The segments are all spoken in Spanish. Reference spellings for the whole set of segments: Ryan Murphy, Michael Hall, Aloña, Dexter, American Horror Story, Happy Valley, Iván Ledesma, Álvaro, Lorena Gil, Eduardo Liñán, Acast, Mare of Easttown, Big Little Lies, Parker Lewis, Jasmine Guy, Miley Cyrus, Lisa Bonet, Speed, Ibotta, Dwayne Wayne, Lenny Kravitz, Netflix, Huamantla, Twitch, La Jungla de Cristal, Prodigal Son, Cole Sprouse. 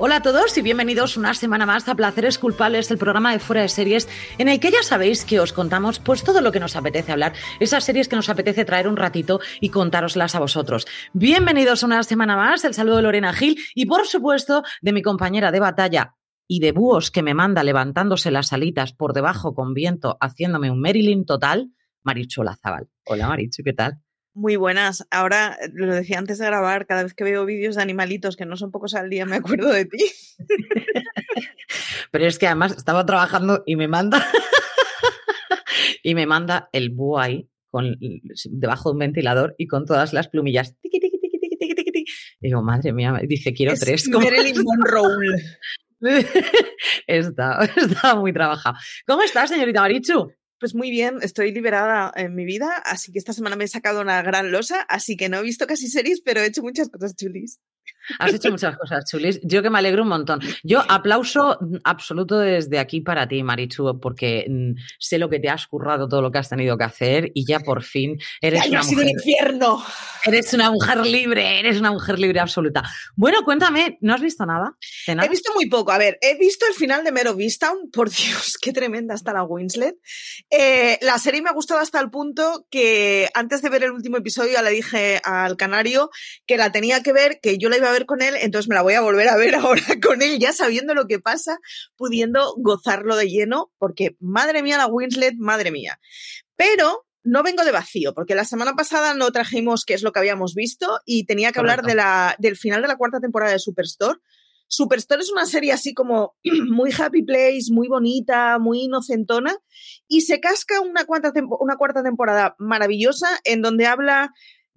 Hola a todos y bienvenidos una semana más a Placeres Culpables, el programa de Fuera de Series, en el que ya sabéis que os contamos pues todo lo que nos apetece hablar, esas series que nos apetece traer un ratito y contároslas a vosotros. Bienvenidos una semana más, el saludo de Lorena Gil y por supuesto de mi compañera de batalla y de búhos que me manda levantándose las alitas por debajo con viento, haciéndome un Marilyn total, Maritxu Olazabal. Hola Maritxu, ¿qué tal? Muy buenas. Ahora, lo decía antes de grabar, cada vez que veo vídeos de animalitos, que no son pocos al día, me acuerdo de ti. Pero es que además estaba trabajando y me manda el búho ahí, debajo de un ventilador y con todas las plumillas. Tiqui, tiqui, tiqui, tiqui, tiqui, tiqui. Y digo, madre mía, dice, quiero es tres. Marilyn Monroe. Está muy trabajado. ¿Cómo estás, señorita Maritxu? Pues muy bien, estoy liberada en mi vida, así que esta semana me he sacado una gran losa, así que no he visto casi series, pero he hecho muchas cosas chulis. Has hecho muchas cosas chulis, yo que me alegro un montón. Yo aplauso absoluto desde aquí para ti, Maritxu, porque sé lo que te has currado, todo lo que has tenido que hacer y ya por fin eres una mujer. ¡Ya no ha sido el infierno! Eres una mujer libre absoluta. Bueno, cuéntame, ¿no has visto nada? He visto muy poco, a ver, he visto el final de Mare of Easttown, por Dios, qué tremenda está la Winslet. La serie me ha gustado hasta el punto que antes de ver el último episodio le dije al canario que la tenía que ver, que yo la iba a ver con él, entonces me la voy a volver a ver ahora con él, ya sabiendo lo que pasa, pudiendo gozarlo de lleno, porque madre mía la Winslet, madre mía. Pero no vengo de vacío, porque la semana pasada no trajimos qué es lo que habíamos visto y tenía que hablar de del final de la cuarta temporada de Superstore. Superstore es una serie así como muy happy place, muy bonita, muy inocentona y se casca una cuarta temporada maravillosa en donde habla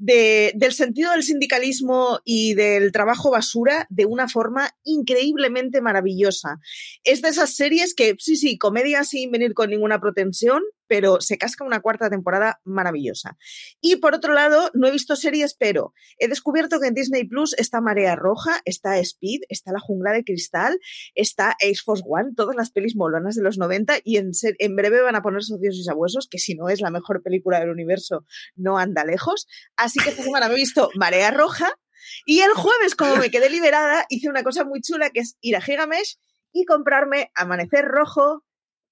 del sentido del sindicalismo y del trabajo basura de una forma increíblemente maravillosa. Es de esas series que, sí, comedia sin venir con ninguna pretensión, pero se casca una cuarta temporada maravillosa. Y por otro lado, no he visto series, pero he descubierto que en Disney Plus está Marea Roja, está Speed, está La Jungla de Cristal, está Ace Force One, todas las pelis molonas de los 90 y en breve van a poner Socios y Sabuesos, que si no es la mejor película del universo, no anda lejos. Así que esta semana me he visto Marea Roja y el jueves, como me quedé liberada, hice una cosa muy chula que es ir a Gigamesh y comprarme Amanecer Rojo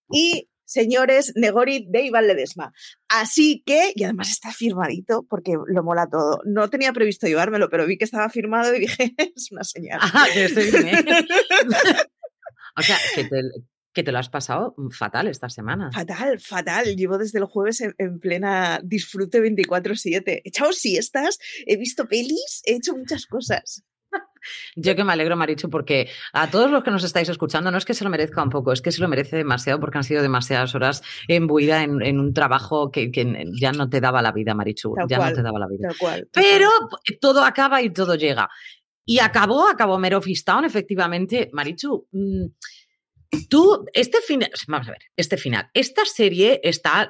y Señores, Negori de Iván Ledesma. Así que, y además está firmadito porque lo mola todo. No tenía previsto llevármelo, pero vi que estaba firmado y dije, es una señal. Ah, que estoy bien. O sea, que te lo has pasado fatal esta semana. Fatal. Llevo desde el jueves en plena disfrute 24/7. He echado siestas, he visto pelis, he hecho muchas cosas. Yo que me alegro, Maritxu, porque a todos los que nos estáis escuchando, no es que se lo merezca un poco, es que se lo merece demasiado porque han sido demasiadas horas embuida en un trabajo que ya no te daba la vida, Maritxu, tal cual. Pero todo acaba y todo llega. Y acabó Mare of Easttown, efectivamente, Maritxu. Tú, vamos a ver, esta serie está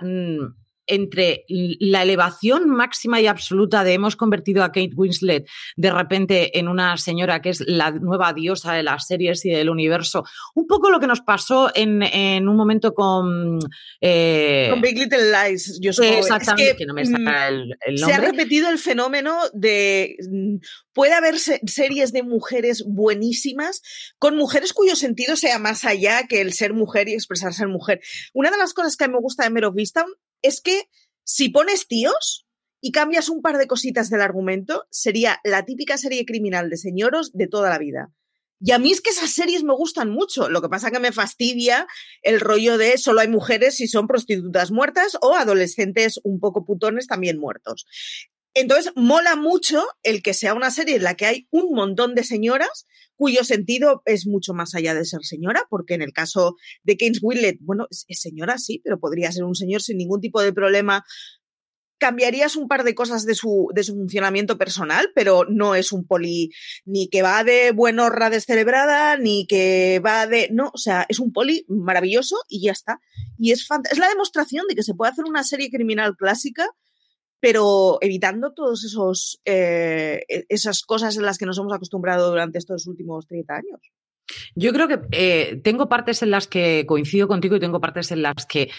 entre la elevación máxima y absoluta de hemos convertido a Kate Winslet de repente en una señora que es la nueva diosa de las series y del universo, un poco lo que nos pasó en un momento con Big Little Lies. Yo supongo, exactamente, es que no me saca el nombre. Se ha repetido el fenómeno de puede haber series de mujeres buenísimas con mujeres cuyo sentido sea más allá que el ser mujer y expresarse en mujer. Una de las cosas que me gusta de Mare of Easttown es que si pones tíos y cambias un par de cositas del argumento, sería la típica serie criminal de señoros de toda la vida. Y a mí es que esas series me gustan mucho. Lo que pasa que me fastidia el rollo de solo hay mujeres si son prostitutas muertas o adolescentes un poco putones también muertos. Entonces, mola mucho el que sea una serie en la que hay un montón de señoras cuyo sentido es mucho más allá de ser señora, porque en el caso de Kate Winslet, bueno, es señora sí, pero podría ser un señor sin ningún tipo de problema cambiarías un par de cosas de su funcionamiento personal, pero no es un poli ni que va de buenorra descerebrada, ni que va de... No, o sea, es un poli maravilloso y ya está. Y es la demostración de que se puede hacer una serie criminal clásica, pero evitando todos esos esas cosas en las que nos hemos acostumbrado durante estos últimos 30 años. Yo creo que tengo partes en las que coincido contigo y tengo partes en las que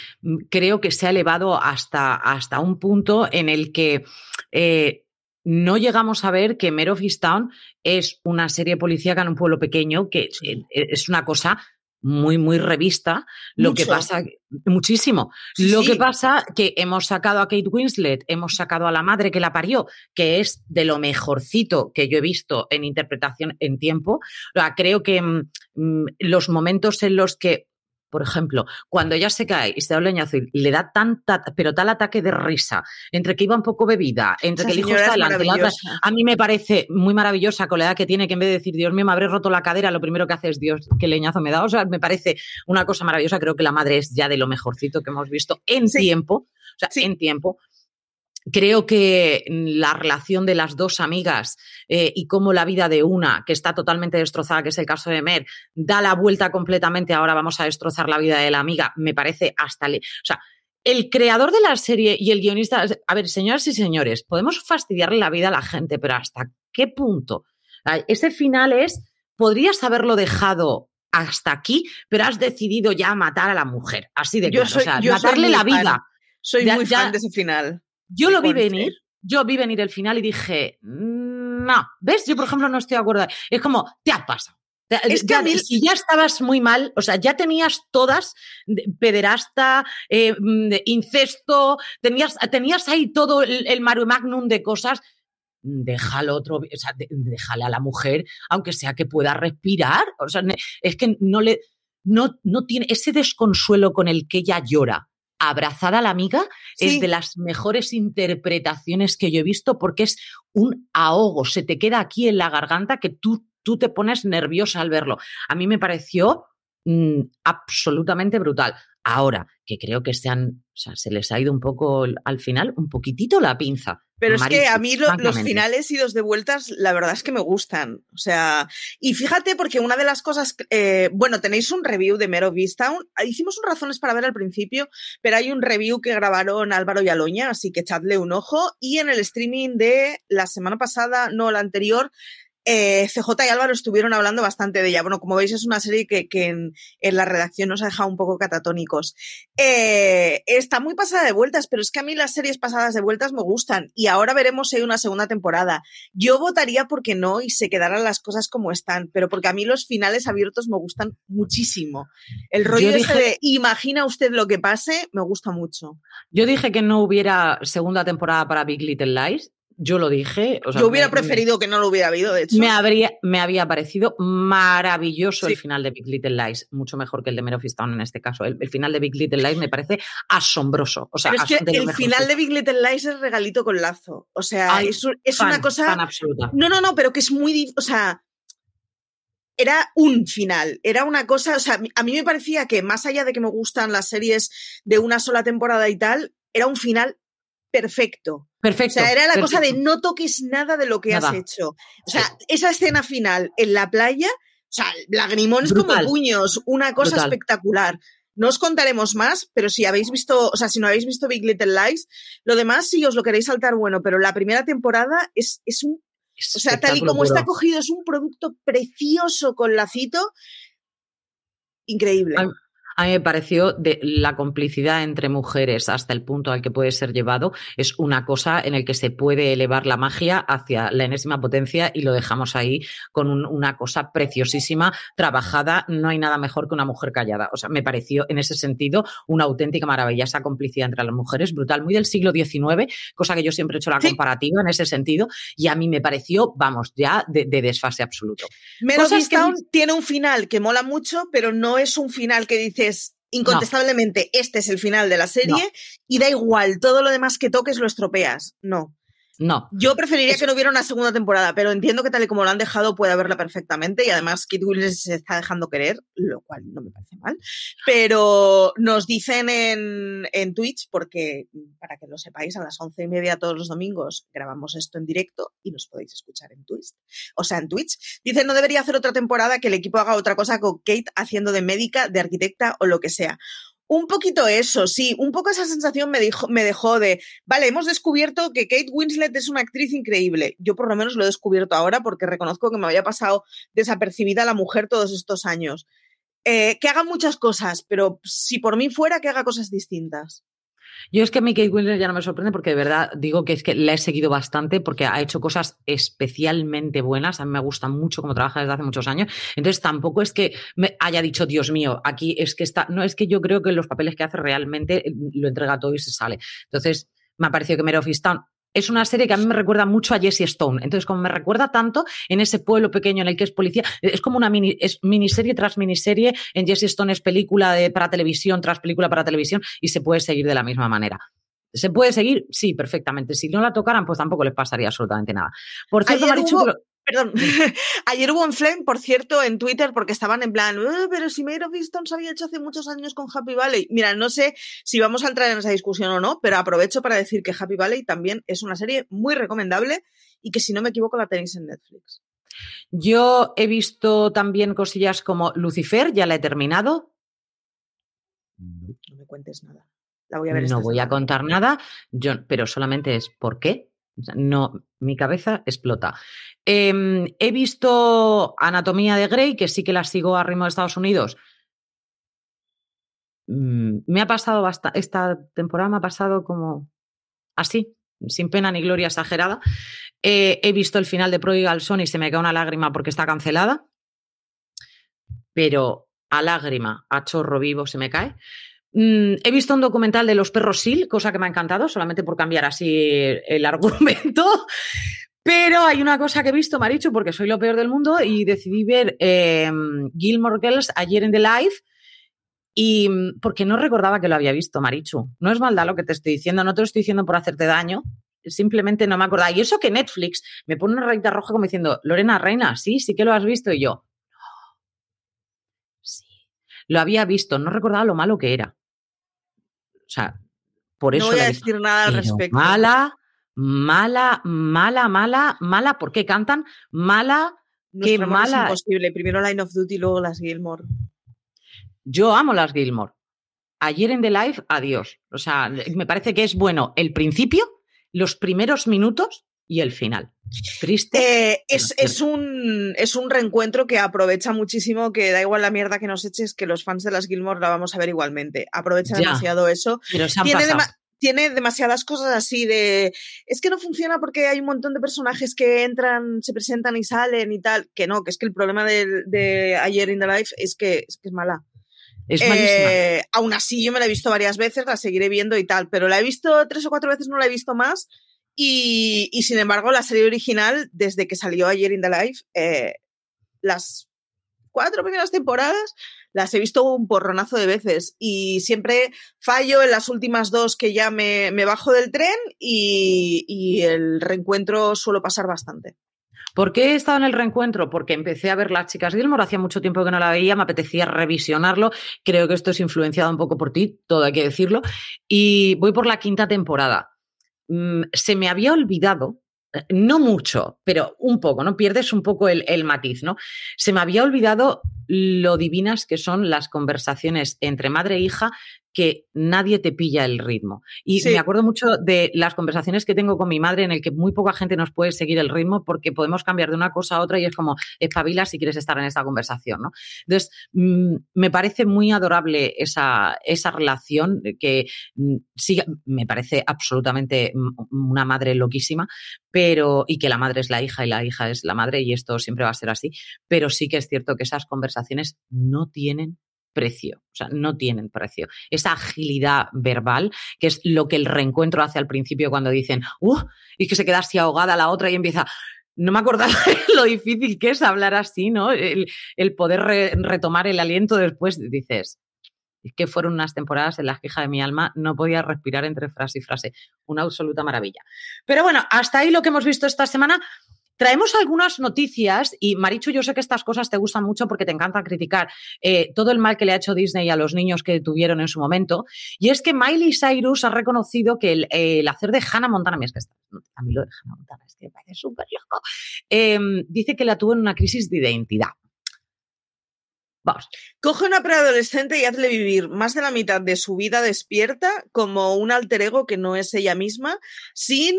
creo que se ha elevado hasta un punto en el que no llegamos a ver que Mare of Easttown es una serie policíaca en un pueblo pequeño, que es una cosa muy, muy revista. Lo Mucho. Que pasa... Muchísimo. Sí. Lo que pasa que hemos sacado a Kate Winslet, hemos sacado a la madre que la parió, que es de lo mejorcito que yo he visto en interpretación en tiempo. O sea, creo que los momentos en los que, por ejemplo, cuando ella se cae y se da un leñazo y le da tal ataque de risa, entre que iba un poco bebida, entre que el hijo está delante, a mí me parece muy maravillosa con la edad que tiene, que en vez de decir, Dios mío, me habré roto la cadera, lo primero que hace es, Dios, qué leñazo me da. O sea, me parece una cosa maravillosa. Creo que la madre es ya de lo mejorcito que hemos visto en tiempo. O sea, en tiempo. Creo que la relación de las dos amigas y cómo la vida de una, que está totalmente destrozada, que es el caso de Mer, da la vuelta completamente, ahora vamos a destrozar la vida de la amiga, me parece hasta... O sea, el creador de la serie y el guionista... A ver, señoras y señores, podemos fastidiarle la vida a la gente, pero ¿hasta qué punto? Ese final es... Podrías haberlo dejado hasta aquí, pero has decidido ya matar a la mujer, así de claro. Matarle la vida. Soy muy fan de ese final. Yo vi venir el final y dije, no, ¿ves? Yo, por ejemplo, no estoy de acuerdo. Es como, te has pasado. Es que si ya estabas muy mal, o sea, ya tenías todas, pederasta, incesto, tenías ahí todo el mare magnum de cosas, déjale a la mujer, aunque sea que pueda respirar. O sea, es que no tiene ese desconsuelo con el que ella llora. Abrazada a la amiga es de las mejores interpretaciones que yo he visto, porque es un ahogo, se te queda aquí en la garganta que tú te pones nerviosa al verlo. A mí me pareció absolutamente brutal. Ahora, que creo que se les ha ido un poco al final, un poquitito la pinza. Pero Maritxu, es que a mí los finales idos de vueltas, la verdad es que me gustan. O sea, y fíjate, porque una de las cosas... bueno, tenéis un review de Mare of Easttown. Hicimos un razones para ver al principio, pero hay un review que grabaron Álvaro y Aloña, así que echadle un ojo. Y en el streaming de la semana pasada, no, la anterior... CJ y Álvaro estuvieron hablando bastante de ella. Bueno, como veis, es una serie que en la redacción nos ha dejado un poco catatónicos. Está muy pasada de vueltas, pero es que a mí las series pasadas de vueltas me gustan, y ahora veremos si hay una segunda temporada. Yo votaría porque no y se quedaran las cosas como están, pero porque a mí los finales abiertos me gustan muchísimo. El rollo de imagina usted lo que pase, me gusta mucho. Yo dije que no hubiera segunda temporada para Big Little Lies. Yo lo dije. O sea, yo hubiera preferido que no lo hubiera habido, de hecho. Me había parecido maravilloso el final de Big Little Lies, mucho mejor que el de Mare of Easttown en este caso. El final de Big Little Lies me parece asombroso. O sea, el final de Big Little Lies es regalito con lazo. O sea, es una cosa... Fan absoluta. No, pero que es muy... O sea, era un final. Era una cosa... O sea, a mí me parecía que más allá de que me gustan las series de una sola temporada y tal, era un final perfecto. O sea, era la cosa de no toques nada de lo que has hecho. O sea, esa escena final en la playa, o sea, lagrimones como puños, una cosa espectacular. No os contaremos más, pero si habéis visto, o sea, si no habéis visto Big Little Lies, lo demás, si os lo queréis saltar, bueno, pero la primera temporada es un... O sea, tal y como está cogido, es un producto precioso con lacito. Increíble. A mí me pareció de la complicidad entre mujeres hasta el punto al que puede ser llevado es una cosa en el que se puede elevar la magia hacia la enésima potencia, y lo dejamos ahí con una cosa preciosísima, trabajada. No hay nada mejor que una mujer callada. O sea, me pareció en ese sentido una auténtica maravilla. Esa complicidad entre las mujeres, brutal, muy del siglo XIX, cosa que yo siempre he hecho la comparativa en ese sentido, y a mí me pareció, vamos, ya de desfase absoluto. Mare of Easttown tiene un final que mola mucho, pero no es un final que dice incontestablemente, este es el final de la serie, y da igual, todo lo demás que toques lo estropeas. No. No. Yo preferiría que no hubiera una segunda temporada, pero entiendo que tal y como lo han dejado puede haberla perfectamente y además Kate Winslet se está dejando querer, lo cual no me parece mal. Pero nos dicen en Twitch, porque para que lo sepáis, a las 11:30 todos los domingos grabamos esto en directo y nos podéis escuchar en Twitch. O sea, en Twitch. Dicen, no debería hacer otra temporada, que el equipo haga otra cosa con Kate haciendo de médica, de arquitecta o lo que sea. Un poquito eso, sí, un poco esa sensación me dejó de, vale, hemos descubierto que Kate Winslet es una actriz increíble. Yo por lo menos lo he descubierto ahora porque reconozco que me había pasado desapercibida la mujer todos estos años. Que haga muchas cosas, pero si por mí fuera, que haga cosas distintas. Yo es que a mí Kate Winslet ya no me sorprende porque de verdad digo que es que la he seguido bastante porque ha hecho cosas especialmente buenas. A mí me gusta mucho cómo trabaja desde hace muchos años. Entonces tampoco es que me haya dicho, Dios mío, aquí es que está... No, es que yo creo que los papeles que hace realmente lo entrega todo y se sale. Entonces me ha parecido que Mare of Easttown es una serie que a mí me recuerda mucho a Jesse Stone. Entonces, como me recuerda tanto en ese pueblo pequeño en el que es policía, es como una miniserie tras miniserie. En Jesse Stone es película para televisión tras película para televisión y se puede seguir de la misma manera. ¿Se puede seguir? Sí, perfectamente. Si no la tocaran, pues tampoco les pasaría absolutamente nada. Por cierto, Maritxu... Perdón, ayer hubo un flame, por cierto, en Twitter, porque estaban en plan, pero si Mare of Easttown se había hecho hace muchos años con Happy Valley. Mira, no sé si vamos a entrar en esa discusión o no, pero aprovecho para decir que Happy Valley también es una serie muy recomendable y que, si no me equivoco, la tenéis en Netflix. Yo he visto también cosillas como Lucifer, ya la he terminado. No me cuentes nada. La voy a ver. No voy a contar nada, yo, pero solamente es ¿por qué? No, mi cabeza explota. He visto Anatomía de Grey, que sí que la sigo a ritmo de Estados Unidos. Me ha pasado esta temporada me ha pasado como así, sin pena ni gloria exagerada. He visto el final de Prodigal Son y se me cae una lágrima porque está cancelada. Pero a lágrima, a chorro vivo se me cae. He visto un documental de los perros SEAL, cosa que me ha encantado, solamente por cambiar así el argumento. Pero hay una cosa que he visto, Maritxu, porque soy lo peor del mundo y decidí ver Gilmore Girls ayer en The Live y porque no recordaba que lo había visto, Maritxu. No es maldad lo que te estoy diciendo, no te lo estoy diciendo por hacerte daño, simplemente no me acordaba. Y eso que Netflix me pone una rayita roja como diciendo, Lorena, reina, sí que lo has visto. Y yo, sí, lo había visto, no recordaba lo malo que era. O sea, por eso no voy a decir nada al respecto. Mala, ¿por qué cantan? Mala, qué mala. Es imposible, primero Line of Duty, luego las Gilmore. Yo amo las Gilmore. Ayer en The Live, adiós. O sea, me parece que es bueno el principio, los primeros minutos y el final. Triste. Es un reencuentro que aprovecha muchísimo, que da igual la mierda que nos eches, que los fans de las Gilmore la vamos a ver igualmente. Aprovecha ya demasiado eso. Pero se han tiene demasiadas cosas así de... Es que no funciona porque hay un montón de personajes que entran, se presentan y salen y tal. Que no, que es que el problema de ayer in the Life es que es mala. Es malísima. Aún así, yo me la he visto varias veces, la seguiré viendo y tal. Pero la he visto 3 o 4 veces, no la he visto más. Y sin embargo, la serie original, desde que salió ayer in the Life, las 4 primeras temporadas las he visto un porronazo de veces y siempre fallo en las últimas 2 que ya me bajo del tren y el reencuentro suelo pasar bastante. ¿Por qué he estado en el reencuentro? Porque empecé a ver Las Chicas Gilmore, hacía mucho tiempo que no la veía, me apetecía revisionarlo, creo que esto es influenciado un poco por ti, todo hay que decirlo, y voy por la 5ª temporada. Se me había olvidado, no mucho, pero un poco, ¿no? Pierdes un poco el matiz, ¿no? Se me había olvidado lo divinas que son las conversaciones entre madre e hija, que nadie te pilla el ritmo. Y sí, me acuerdo mucho de las conversaciones que tengo con mi madre en el que muy poca gente nos puede seguir el ritmo porque podemos cambiar de una cosa a otra y es como, espabila si quieres estar en esta conversación, ¿no? Entonces, me parece muy adorable esa relación que sí, me parece absolutamente una madre loquísima, pero y que la madre es la hija y la hija es la madre y esto siempre va a ser así, pero sí que es cierto que esas conversaciones no tienen precio, o sea, no tienen precio. Esa agilidad verbal, que es lo que el reencuentro hace al principio cuando dicen, y que se queda así ahogada la otra y empieza, no me acordaba lo difícil que es hablar así, ¿no? El poder retomar el aliento después, dices, Es que fueron unas temporadas en las que, hija de mi alma, no podía respirar entre frase y frase. Una absoluta maravilla. Pero bueno, hasta ahí lo que hemos visto esta semana. Traemos algunas noticias y, Maritxu, yo sé que estas cosas te gustan mucho porque te encanta criticar todo el mal que le ha hecho Disney a los niños que tuvieron en su momento. Y es que Miley Cyrus ha reconocido que el hacer de Hannah Montana, mira, es que a mí lo de Hannah Montana es que me parece súper loco, dice que la tuvo en una crisis de identidad. Vamos. Coge una preadolescente y hazle vivir más de la mitad de su vida despierta como un alter ego que no es ella misma, sin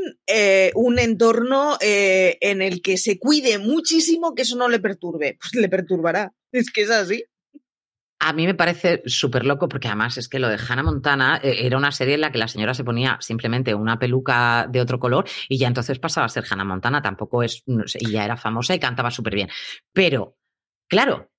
un entorno en el que se cuide muchísimo, que eso no le perturbe. Pues le perturbará, es que es así. A mí me parece súper loco porque además es que lo de Hannah Montana era una serie en la que la señora se ponía simplemente una peluca de otro color y ya entonces pasaba a ser Hannah Montana, tampoco es, no sé, y ya era famosa y cantaba súper bien. Pero, claro,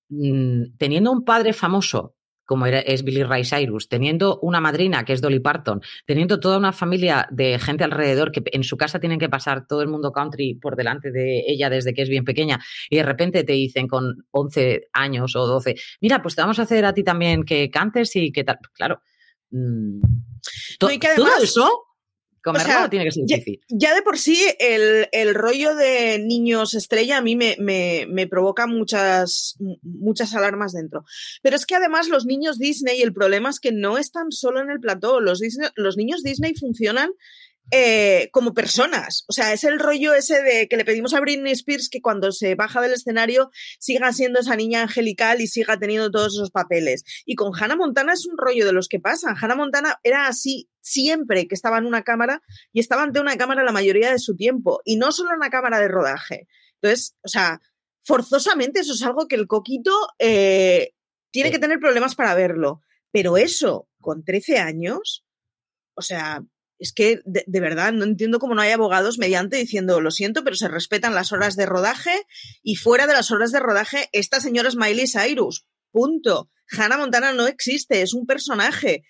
teniendo un padre famoso como es Billy Ray Cyrus, teniendo una madrina que es Dolly Parton, teniendo toda una familia de gente alrededor que en su casa tienen que pasar todo el mundo country por delante de ella desde que es bien pequeña y de repente te dicen con 11 años o 12, mira, pues te vamos a hacer a ti también que cantes y que tal. Claro. No, y que además, todo eso... Comerlo, o sea, tiene que ser difícil. Ya de por sí el rollo de niños estrella a mí me provoca muchas alarmas dentro. Pero es que además los niños Disney, el problema es que no están solo en el plató. Los niños Disney funcionan como personas. O sea, es el rollo ese de que le pedimos a Britney Spears que cuando se baja del escenario siga siendo esa niña angelical y siga teniendo todos esos papeles. Y con Hannah Montana es un rollo de los que pasan. Hannah Montana era así siempre que estaba en una cámara y estaba ante una cámara la mayoría de su tiempo y no solo en una cámara de rodaje. Entonces, o sea, forzosamente eso es algo que el coquito tiene que tener problemas para verlo. Pero eso, con 13 años, o sea... Es que, de verdad, no entiendo cómo no hay abogados mediante diciendo, lo siento, pero se respetan las horas de rodaje y fuera de las horas de rodaje, esta señora es Miley Cyrus. Punto. Hannah Montana no existe, es un personaje.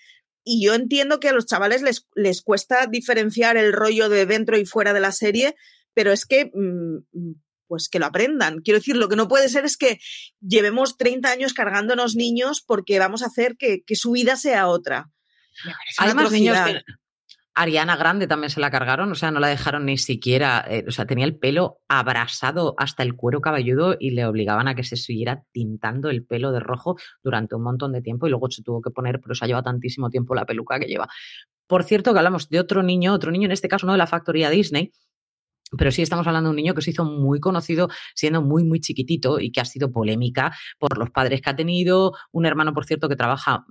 Y yo entiendo que a los chavales les cuesta diferenciar el rollo de dentro y fuera de la serie, pero es que... pues que lo aprendan. Quiero decir, lo que no puede ser es que llevemos 30 años cargándonos niños porque vamos a hacer que su vida sea otra. Me parece además, niños que... Ariana Grande también se la cargaron, o sea, no la dejaron ni siquiera, o sea, tenía el pelo abrasado hasta el cuero cabelludo y le obligaban a que se siguiera tintando el pelo de rojo durante un montón de tiempo y luego se tuvo que poner, pero se ha llevado tantísimo tiempo la peluca que lleva. Por cierto, que hablamos de otro niño en este caso no de la factoría Disney, pero sí estamos hablando de un niño que se hizo muy conocido siendo muy, muy chiquitito y que ha sido polémica por los padres que ha tenido. Un hermano, por cierto, que trabaja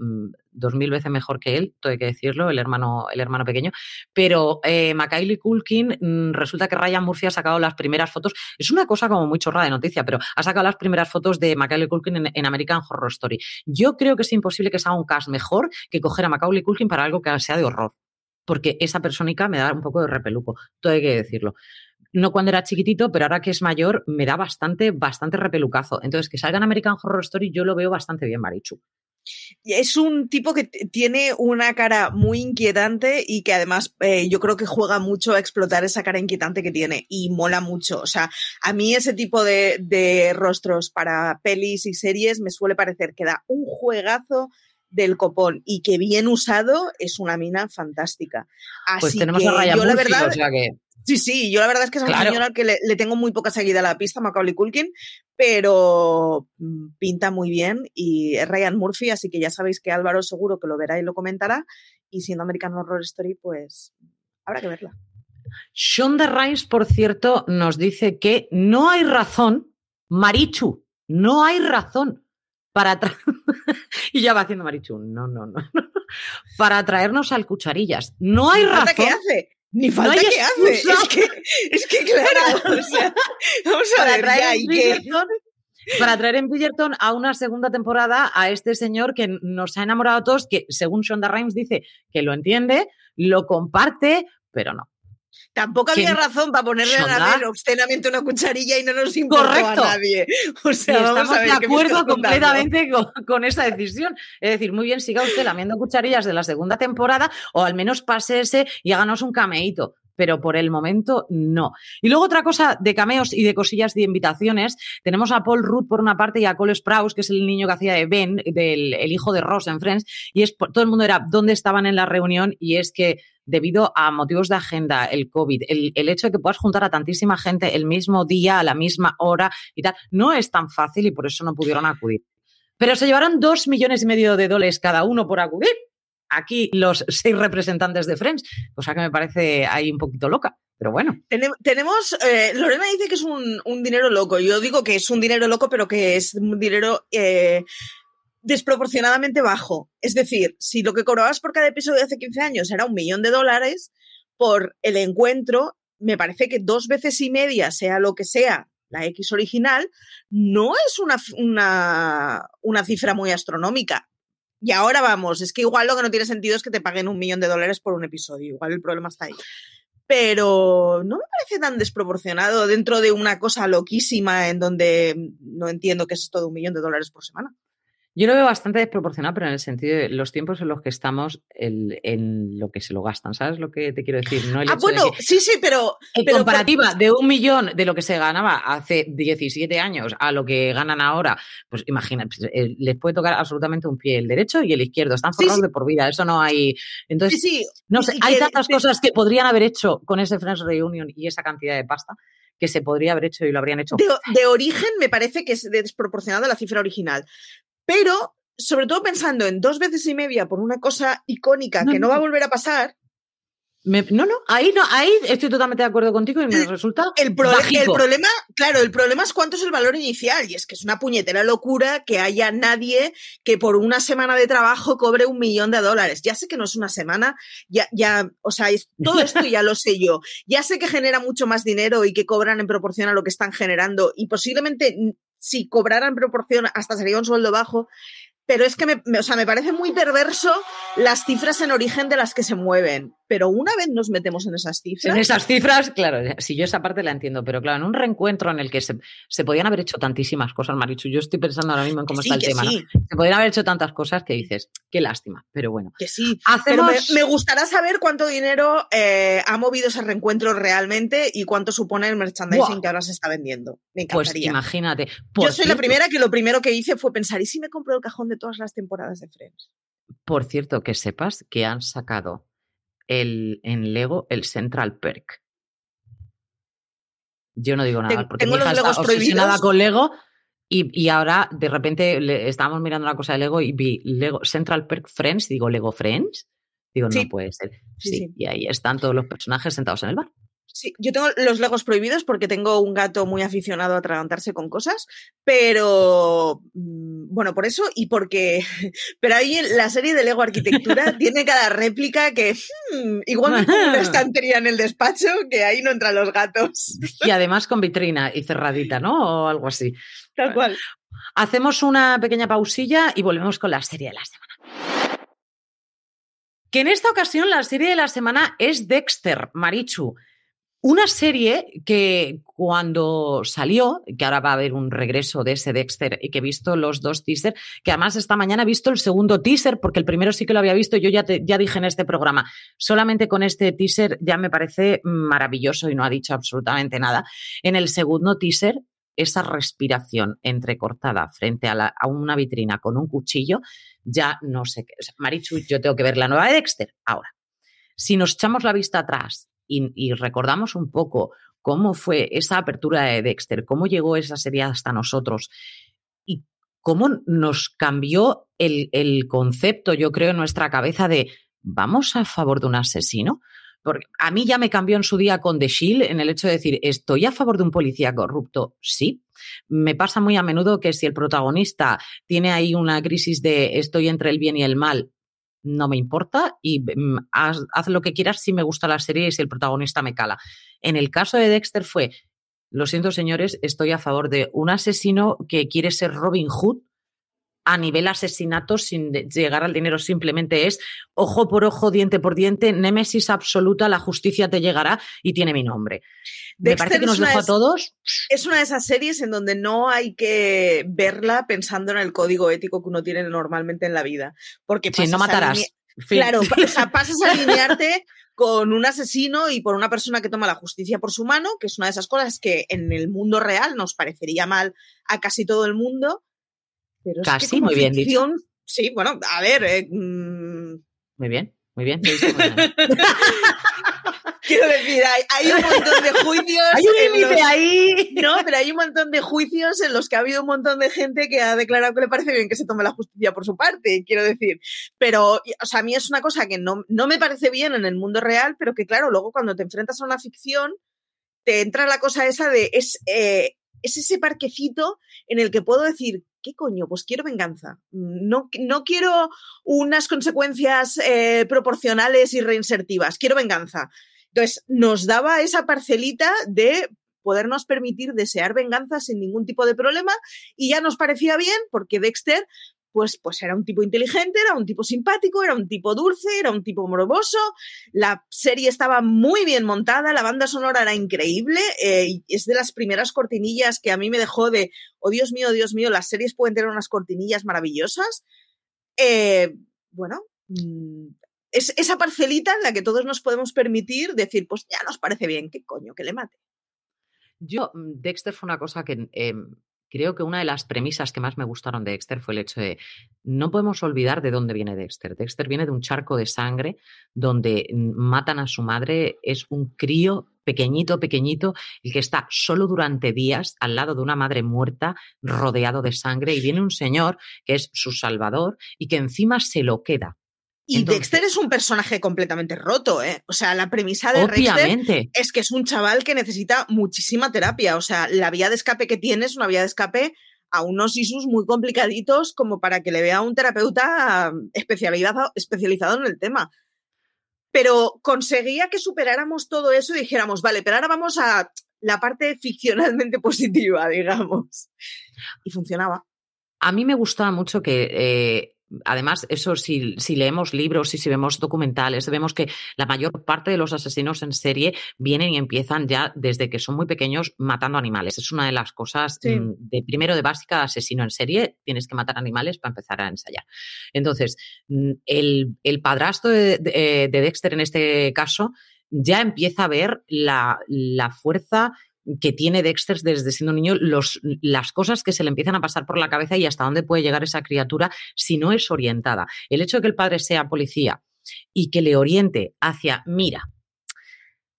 2000 veces mejor que él, todo hay que decirlo, el hermano pequeño. Pero Macaulay Culkin, resulta que Ryan Murphy ha sacado las primeras fotos. Es una cosa como muy chorrada de noticia, pero ha sacado las primeras fotos de Macaulay Culkin en American Horror Story. Yo creo que es imposible que se haga un cast mejor que coger a Macaulay Culkin para algo que sea de horror. Porque esa persónica me da un poco de repeluco, todo hay que decirlo. No cuando era chiquitito, pero ahora que es mayor me da bastante repelucazo. Entonces, que salga en American Horror Story yo lo veo bastante bien, Maritxu. Es un tipo que tiene una cara muy inquietante y que además yo creo que juega mucho a explotar esa cara inquietante que tiene y mola mucho. O sea, a mí ese tipo de rostros para pelis y series me suele parecer que da un juegazo del copón y que bien usado es una mina fantástica. Así pues tenemos que a Ryan Murphy, verdad, o sea que... Sí, yo la verdad es que es un señor al que le tengo muy poca seguida a la pista, Macaulay Culkin, pero pinta muy bien y es Ryan Murphy, así que ya sabéis que Álvaro seguro que lo verá y lo comentará y siendo American Horror Story, pues habrá que verla. Shonda Rhimes, por cierto, nos dice que no hay razón, Maritxu, no hay razón para y ya va haciendo Maritxu, no, para traernos al Cucharillas. No hay razón. ¿Qué hace? Ni falta no que hace, es que claro, o sea, vamos a ver, ya y que... Para traer en Bridgerton a una segunda temporada a este señor que nos ha enamorado a todos, que según Shonda Rhimes dice que lo entiende, lo comparte, pero no. Tampoco había razón para ponerle a Anabel obscenamente una cucharilla y no nos importó a nadie. O sea, y estamos de acuerdo completamente con esa decisión. Es decir, muy bien, siga usted lamiendo cucharillas de la segunda temporada o al menos pase ese y háganos un cameíto. pero por el momento no. Y luego otra cosa de cameos y de cosillas de invitaciones, tenemos a Paul Rudd por una parte y a Cole Sprouse, que es el niño que hacía de Ben, el hijo de Ross en Friends, y es, todo el mundo era dónde estaban en la reunión, y es que debido a motivos de agenda, el COVID, el hecho de que puedas juntar a tantísima gente el mismo día, a la misma hora y tal, no es tan fácil y por eso no pudieron acudir. Pero se llevaron $2,500,000 cada uno por acudir. Aquí los 6 representantes de Friends, cosa que me parece ahí un poquito loca, pero bueno. Tenemos, Lorena dice que es un dinero loco, yo digo que es un dinero loco, pero que es un dinero desproporcionadamente bajo. Es decir, si lo que cobrabas por cada episodio hace 15 años era $1.000.000 por el encuentro, me parece que 2,5 veces, sea lo que sea, la X original, no es una cifra muy astronómica. Y ahora vamos, es que igual lo que no tiene sentido es que te paguen $1.000.000 por un episodio, igual el problema está ahí. Pero no me parece tan desproporcionado dentro de una cosa loquísima en donde no entiendo qué es esto de $1.000.000 por semana. Yo lo veo bastante desproporcionado, pero en el sentido de los tiempos en los que estamos, en lo que se lo gastan, ¿sabes lo que te quiero decir? No el hecho bueno, de que, sí, pero... En comparativa de $1.000.000 de lo que se ganaba hace 17 años a lo que ganan ahora, pues imagínate, les puede tocar absolutamente un pie el derecho y el izquierdo, están forrados de por vida, eso no hay... Entonces, no sé, hay tantas cosas que podrían haber hecho con ese Friends Reunion y esa cantidad de pasta, que se podría haber hecho y lo habrían hecho. De origen me parece que es desproporcionado la cifra original. Pero, sobre todo pensando en 2,5 veces por una cosa icónica que no va a volver a pasar. Ahí estoy totalmente de acuerdo contigo y me resulta el problema es cuánto es el valor inicial. Y es que es una puñetera locura que haya nadie que por una semana de trabajo cobre $1.000.000. Ya sé que no es una semana, o sea, todo esto ya lo sé yo. Ya sé que genera mucho más dinero y que cobran en proporción a lo que están generando y posiblemente... si cobraran proporción hasta sería un sueldo bajo, pero es que me parece muy perverso las cifras en origen de las que se mueven. Pero una vez nos metemos en esas cifras... En esas cifras, claro, si yo esa parte la entiendo, pero claro, en un reencuentro en el que se podían haber hecho tantísimas cosas, Maritxu, yo estoy pensando ahora mismo en cómo está el tema, sí, ¿no? Se podían haber hecho tantas cosas que dices, qué lástima, pero bueno. Que sí, pero me gustará saber cuánto dinero ha movido ese reencuentro realmente y cuánto supone el merchandising que ahora se está vendiendo. Me encantaría. Pues imagínate. Yo soy la primera que lo primero que hice fue pensar, ¿y si me compro el cajón de todas las temporadas de Friends? Por cierto, que sepas que han sacado en Lego el Central Perk. Yo no digo nada, porque mi hija está obsesionada con Lego y ahora de repente estábamos mirando una cosa de Lego y vi Lego Central Perk Friends, digo Lego Friends, digo sí, no puede ser. Sí. Y ahí están todos los personajes sentados en el bar. Sí, yo tengo los Legos prohibidos porque tengo un gato muy aficionado a atragantarse con cosas, pero bueno, por eso y porque... Pero ahí en la serie de Lego Arquitectura tiene cada réplica que igual me pongo una estantería en el despacho que ahí no entran los gatos. Y además con vitrina y cerradita, ¿no? O algo así. Tal cual. Hacemos una pequeña pausilla y volvemos con la serie de la semana. Que en esta ocasión la serie de la semana es Dexter, Maritxu. Una serie que cuando salió, que ahora va a haber un regreso de ese Dexter y que he visto los 2 teasers, que además esta mañana he visto el segundo teaser porque el primero sí que lo había visto, yo ya dije en este programa, solamente con este teaser ya me parece maravilloso y no ha dicho absolutamente nada. En el segundo teaser, esa respiración entrecortada frente a una vitrina con un cuchillo, ya no sé qué. O sea, Maritxu, yo tengo que ver la nueva de Dexter ahora. Si nos echamos la vista atrás, y recordamos un poco cómo fue esa apertura de Dexter, cómo llegó esa serie hasta nosotros y cómo nos cambió el concepto, yo creo, en nuestra cabeza de ¿vamos a favor de un asesino? Porque a mí ya me cambió en su día con The Shield en el hecho de decir, ¿estoy a favor de un policía corrupto? Sí. Me pasa muy a menudo que si el protagonista tiene ahí una crisis de estoy entre el bien y el mal, no me importa y haz lo que quieras si me gusta la serie y si el protagonista me cala. En el caso de Dexter fue, lo siento señores, estoy a favor de un asesino que quiere ser Robin Hood a nivel asesinato sin llegar al dinero, simplemente es ojo por ojo, diente por diente, némesis absoluta, la justicia te llegará y tiene mi nombre. Me parece que nos dejó a todos. Es una de esas series en donde no hay que verla pensando en el código ético que uno tiene normalmente en la vida. Porque sí, no matarás. Fin. Claro, o sea, pasas a alinearte con un asesino y por una persona que toma la justicia por su mano, que es una de esas cosas que en el mundo real nos parecería mal a casi todo el mundo. Pero casi, es que muy bien dicho. Sí, bueno, a ver... Muy bien, muy bien. Quiero decir, hay un montón de juicios... Hay un límite ahí. No, pero hay un montón de juicios en los que ha habido un montón de gente que ha declarado que le parece bien que se tome la justicia por su parte, quiero decir. Pero, o sea, a mí es una cosa que no me parece bien en el mundo real, pero que, claro, luego cuando te enfrentas a una ficción, te entra la cosa esa de... Es ese parquecito en el que puedo decir... ¿Qué coño? Pues quiero venganza. No quiero unas consecuencias proporcionales y reinsertivas. Quiero venganza. Entonces, nos daba esa parcelita de podernos permitir desear venganza sin ningún tipo de problema y ya nos parecía bien porque Dexter pues era un tipo inteligente, era un tipo simpático, era un tipo dulce, era un tipo morboso. La serie estaba muy bien montada, la banda sonora era increíble. Es de las primeras cortinillas que a mí me dejó de, oh Dios mío, las series pueden tener unas cortinillas maravillosas. Bueno, es esa parcelita en la que todos nos podemos permitir decir, pues ya nos parece bien, qué coño, que le mate. Yo, Dexter fue una cosa que... Creo que una de las premisas que más me gustaron de Dexter fue el hecho de no podemos olvidar de dónde viene Dexter. Dexter viene de un charco de sangre donde matan a su madre, es un crío pequeñito, el que está solo durante días al lado de una madre muerta, rodeado de sangre, y viene un señor que es su salvador y que encima se lo queda. Y entonces, Dexter es un personaje completamente roto, ¿eh? O sea, la premisa de Dexter es que es un chaval que necesita muchísima terapia. O sea, la vía de escape que tiene es una vía de escape a unos issues muy complicaditos como para que le vea un terapeuta especializado en el tema. Pero conseguía que superáramos todo eso y dijéramos, vale, pero ahora vamos a la parte ficcionalmente positiva, digamos. Y funcionaba. A mí me gustaba mucho que... Además, eso si leemos libros y si vemos documentales, vemos que la mayor parte de los asesinos en serie vienen y empiezan ya desde que son muy pequeños matando animales. Es una de las cosas de primero de básica de asesino en serie, tienes que matar animales para empezar a ensayar. Entonces, el padrastro de Dexter en este caso ya empieza a ver la fuerza que tiene Dexter desde siendo niño, las cosas que se le empiezan a pasar por la cabeza y hasta dónde puede llegar esa criatura si no es orientada. El hecho de que el padre sea policía y que le oriente hacia, mira,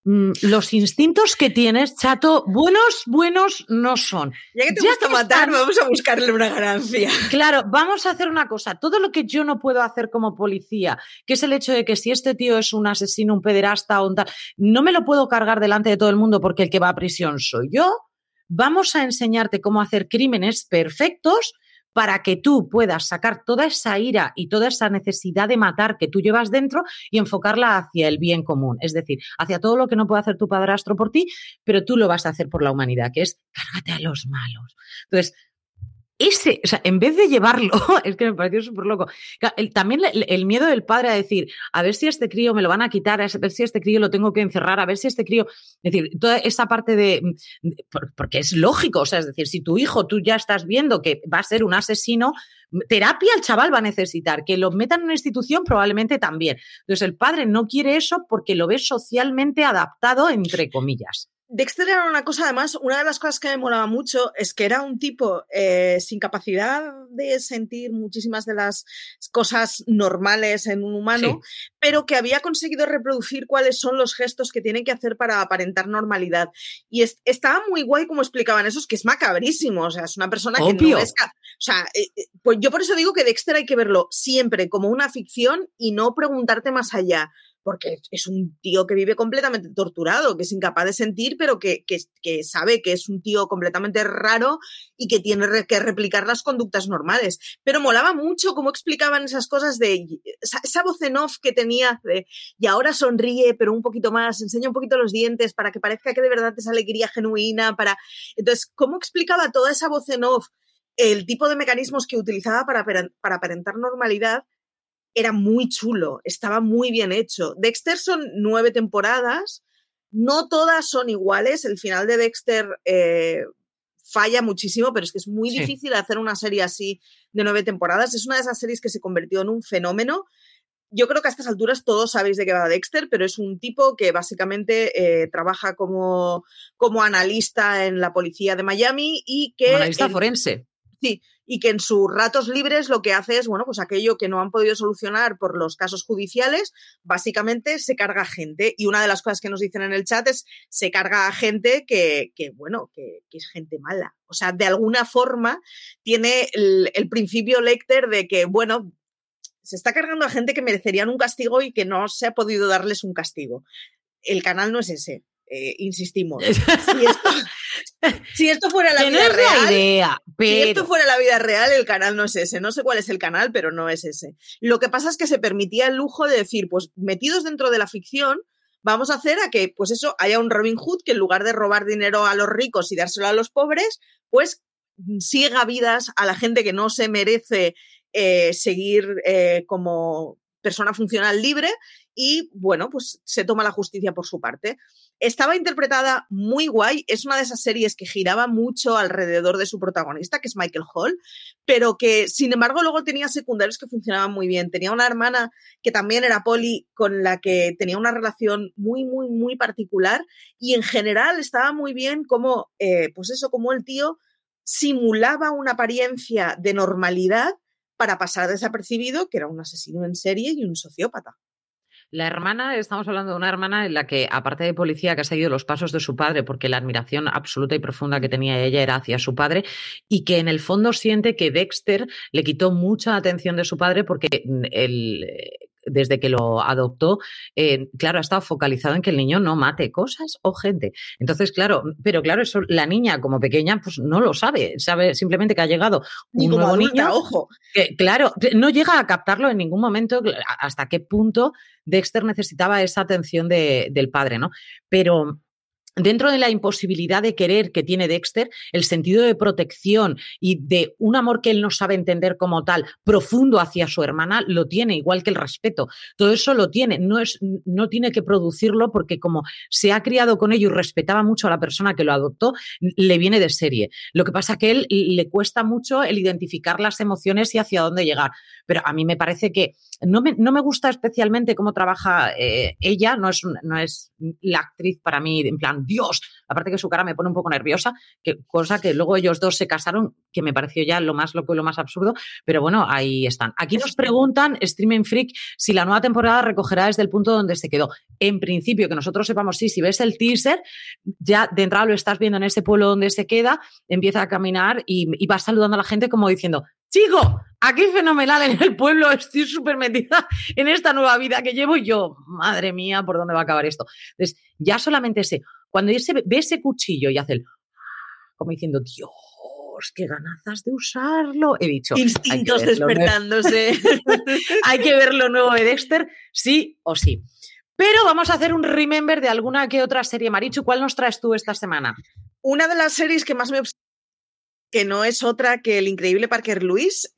los instintos que tienes, chato, buenos no son. Ya que te gusta matar, vamos a buscarle una ganancia. Claro, vamos a hacer una cosa. Todo lo que yo no puedo hacer como policía, que es el hecho de que si este tío es un asesino, un pederasta o un tal, no me lo puedo cargar delante de todo el mundo porque el que va a prisión soy yo. Vamos a enseñarte cómo hacer crímenes perfectos para que tú puedas sacar toda esa ira y toda esa necesidad de matar que tú llevas dentro y enfocarla hacia el bien común. Es decir, hacia todo lo que no puede hacer tu padrastro por ti, pero tú lo vas a hacer por la humanidad, que es cárgate a los malos. Entonces, o sea, en vez de llevarlo, es que me pareció súper loco. También el miedo del padre a decir, a ver si este crío me lo van a quitar, a ver si este crío lo tengo que encerrar, a ver si este crío... Es decir, toda esa parte de... Porque es lógico, o sea, es decir, si tu hijo, tú ya estás viendo que va a ser un asesino, terapia el chaval va a necesitar, que lo metan en una institución probablemente también. Entonces el padre no quiere eso porque lo ve socialmente adaptado, entre comillas. Dexter era una cosa, además, una de las cosas que me molaba mucho es que era un tipo sin capacidad de sentir muchísimas de las cosas normales en un humano, sí, pero que había conseguido reproducir cuáles son los gestos que tienen que hacer para aparentar normalidad. Y estaba muy guay como explicaban eso, es que es macabrísimo, o sea, es una persona que no es... O sea, pues yo por eso digo que Dexter hay que verlo siempre como una ficción y no preguntarte más allá. Porque es un tío que vive completamente torturado, que es incapaz de sentir, pero que sabe que es un tío completamente raro y que tiene que replicar las conductas normales. Pero molaba mucho cómo explicaban esas cosas de... Esa voz en off que tenía de... Y ahora sonríe, pero un poquito más, enseña un poquito los dientes para que parezca que de verdad es alegría genuina. Entonces, ¿cómo explicaba toda esa voz en off el tipo de mecanismos que utilizaba para aparentar normalidad? Era muy chulo, estaba muy bien hecho. Dexter son 9 temporadas, no todas son iguales. El final de Dexter falla muchísimo, pero es que es muy difícil hacer una serie así de 9 temporadas. Es una de esas series que se convirtió en un fenómeno. yo creo que a estas alturas todos sabéis de qué va Dexter, pero es un tipo que básicamente trabaja como analista en la policía de Miami y que... Analista forense. Sí, y que en sus ratos libres lo que hace es, bueno, pues aquello que no han podido solucionar por los casos judiciales, básicamente se carga gente. Y una de las cosas que nos dicen en el chat es se carga a gente que es gente mala. O sea, de alguna forma tiene el principio Lecter de que, bueno, se está cargando a gente que merecerían un castigo y que no se ha podido darles un castigo. El canal no es ese. Insistimos, si esto fuera la vida real, si esto fuera la vida real, el canal no es ese, no sé cuál es el canal, pero no es ese. Lo que pasa es que se permitía el lujo de decir, pues metidos dentro de la ficción, vamos a hacer a que, pues eso, haya un Robin Hood que en lugar de robar dinero a los ricos y dárselo a los pobres, pues siga vidas a la gente que no se merece seguir como persona funcional libre y, bueno, pues se toma la justicia por su parte. Estaba interpretada muy guay, es una de esas series que giraba mucho alrededor de su protagonista, que es Michael Hall, pero que, sin embargo, luego tenía secundarios que funcionaban muy bien. Tenía una hermana que también era poli, con la que tenía una relación muy, muy, muy particular y, en general, estaba muy bien como, pues eso, como el tío simulaba una apariencia de normalidad para pasar desapercibido, que era un asesino en serie y un sociópata. La hermana, estamos hablando de una hermana en la que, aparte de policía, que ha seguido los pasos de su padre, porque la admiración absoluta y profunda que tenía ella era hacia su padre, y que en el fondo siente que Dexter le quitó mucha atención de su padre porque desde que lo adoptó, claro, ha estado focalizado en que el niño no mate cosas o gente. Entonces, claro, pero claro, eso la niña como pequeña pues no lo sabe simplemente que ha llegado un nuevo adulta, niño. Ojo. Que, claro, no llega a captarlo en ningún momento hasta qué punto Dexter necesitaba esa atención del padre, ¿no? Pero... dentro de la imposibilidad de querer que tiene Dexter, el sentido de protección y de un amor que él no sabe entender como tal, profundo hacia su hermana, lo tiene, igual que el respeto. Todo eso lo tiene, no tiene que producirlo porque como se ha criado con ello y respetaba mucho a la persona que lo adoptó, le viene de serie. Lo que pasa es que a él le cuesta mucho el identificar las emociones y hacia dónde llegar. Pero a mí me parece que no me gusta especialmente cómo trabaja ella, no es la actriz para mí, en plan, Dios, aparte que su cara me pone un poco nerviosa, cosa que luego ellos dos se casaron, que me pareció ya lo más loco y lo más absurdo, pero bueno, ahí están. Aquí nos preguntan, Streaming Freak, si la nueva temporada recogerá desde el punto donde se quedó. En principio, que nosotros sepamos, sí, si ves el teaser, ya de entrada lo estás viendo en ese pueblo donde se queda, empieza a caminar y vas saludando a la gente como diciendo, chico, aquí fenomenal en el pueblo, estoy súper metida en esta nueva vida que llevo y yo, madre mía, ¿por dónde va a acabar esto? Entonces, ya solamente sé, cuando ve ese cuchillo y hace el, como diciendo, Dios, qué ganazas de usarlo, he dicho. Instintos despertándose. Hay que ver lo nuevo de Dexter, sí o sí. Pero vamos a hacer un remember de alguna que otra serie, Maritxu, ¿cuál nos traes tú esta semana? Una de las series que más me obsesiona, que no es otra que el increíble Parker Lewis.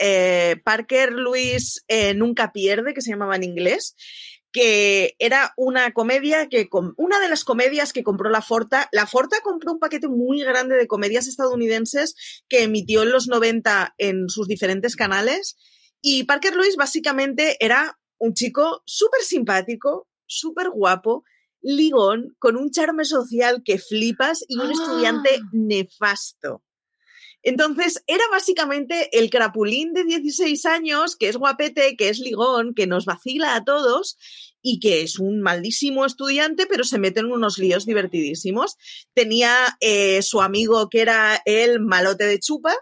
Parker Lewis Nunca Pierde, que se llamaba en inglés, que era una comedia, una de las comedias que compró La Forta. La Forta compró un paquete muy grande de comedias estadounidenses que emitió en los 90 en sus diferentes canales. Y Parker Lewis básicamente era un chico súper simpático, súper guapo, ligón, con un charme social que flipas y un estudiante nefasto. Entonces, era básicamente el Crapulín de 16 años, que es guapete, que es ligón, que nos vacila a todos y que es un malísimo estudiante, pero se mete en unos líos divertidísimos. Tenía su amigo que era el malote de chupa,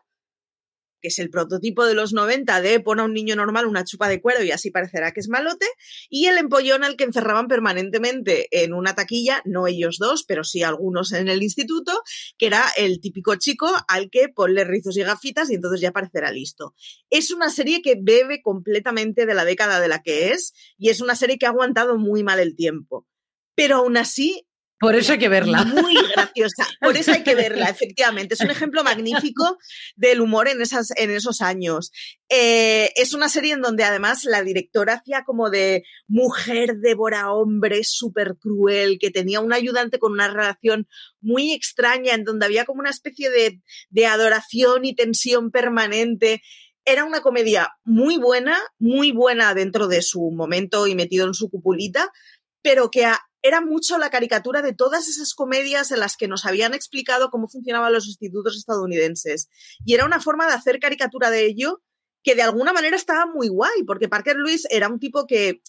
que es el prototipo de los 90 de pon a un niño normal una chupa de cuero y así parecerá que es malote, y el empollón al que encerraban permanentemente en una taquilla, no ellos dos, pero sí algunos en el instituto, que era el típico chico al que ponle rizos y gafitas y entonces ya parecerá listo. Es una serie que bebe completamente de la década de la que es, y es una serie que ha aguantado muy mal el tiempo. Pero aún así... por eso hay que verla. Muy graciosa. Por eso hay que verla, efectivamente. Es un ejemplo magnífico del humor en esos años. Es una serie en donde además la directora hacía como de mujer devora hombre súper cruel, que tenía un ayudante con una relación muy extraña, en donde había como una especie de adoración y tensión permanente. Era una comedia muy buena dentro de su momento y metido en su cupulita, pero que era mucho la caricatura de todas esas comedias en las que nos habían explicado cómo funcionaban los institutos estadounidenses. Y era una forma de hacer caricatura de ello que de alguna manera estaba muy guay, porque Parker Lewis era un tipo que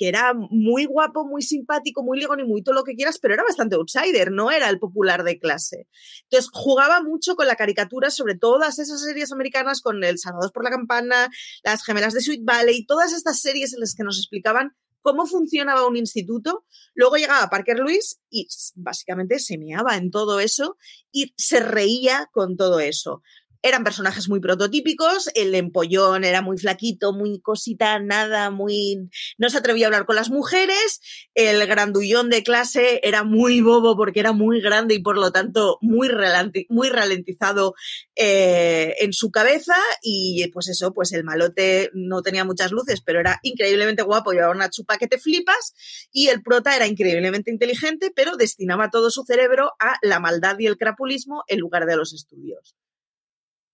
era muy guapo, muy simpático, muy ligón y muy todo lo que quieras, pero era bastante outsider, no era el popular de clase. Entonces jugaba mucho con la caricatura sobre todas esas series americanas, con El Salvados por la Campana, Las Gemelas de Sweet Valley, todas estas series en las que nos explicaban cómo funcionaba un instituto. Luego llegaba Parker Lewis y básicamente se meaba en todo eso y se reía con todo eso. Eran personajes muy prototípicos, el empollón era muy flaquito, muy cosita, nada, muy... no se atrevía a hablar con las mujeres, el grandullón de clase era muy bobo porque era muy grande y por lo tanto muy ralentizado en su cabeza, y pues eso, pues el malote no tenía muchas luces, pero era increíblemente guapo, llevaba una chupa que te flipas, y el prota era increíblemente inteligente, pero destinaba todo su cerebro a la maldad y el crapulismo en lugar de a los estudios.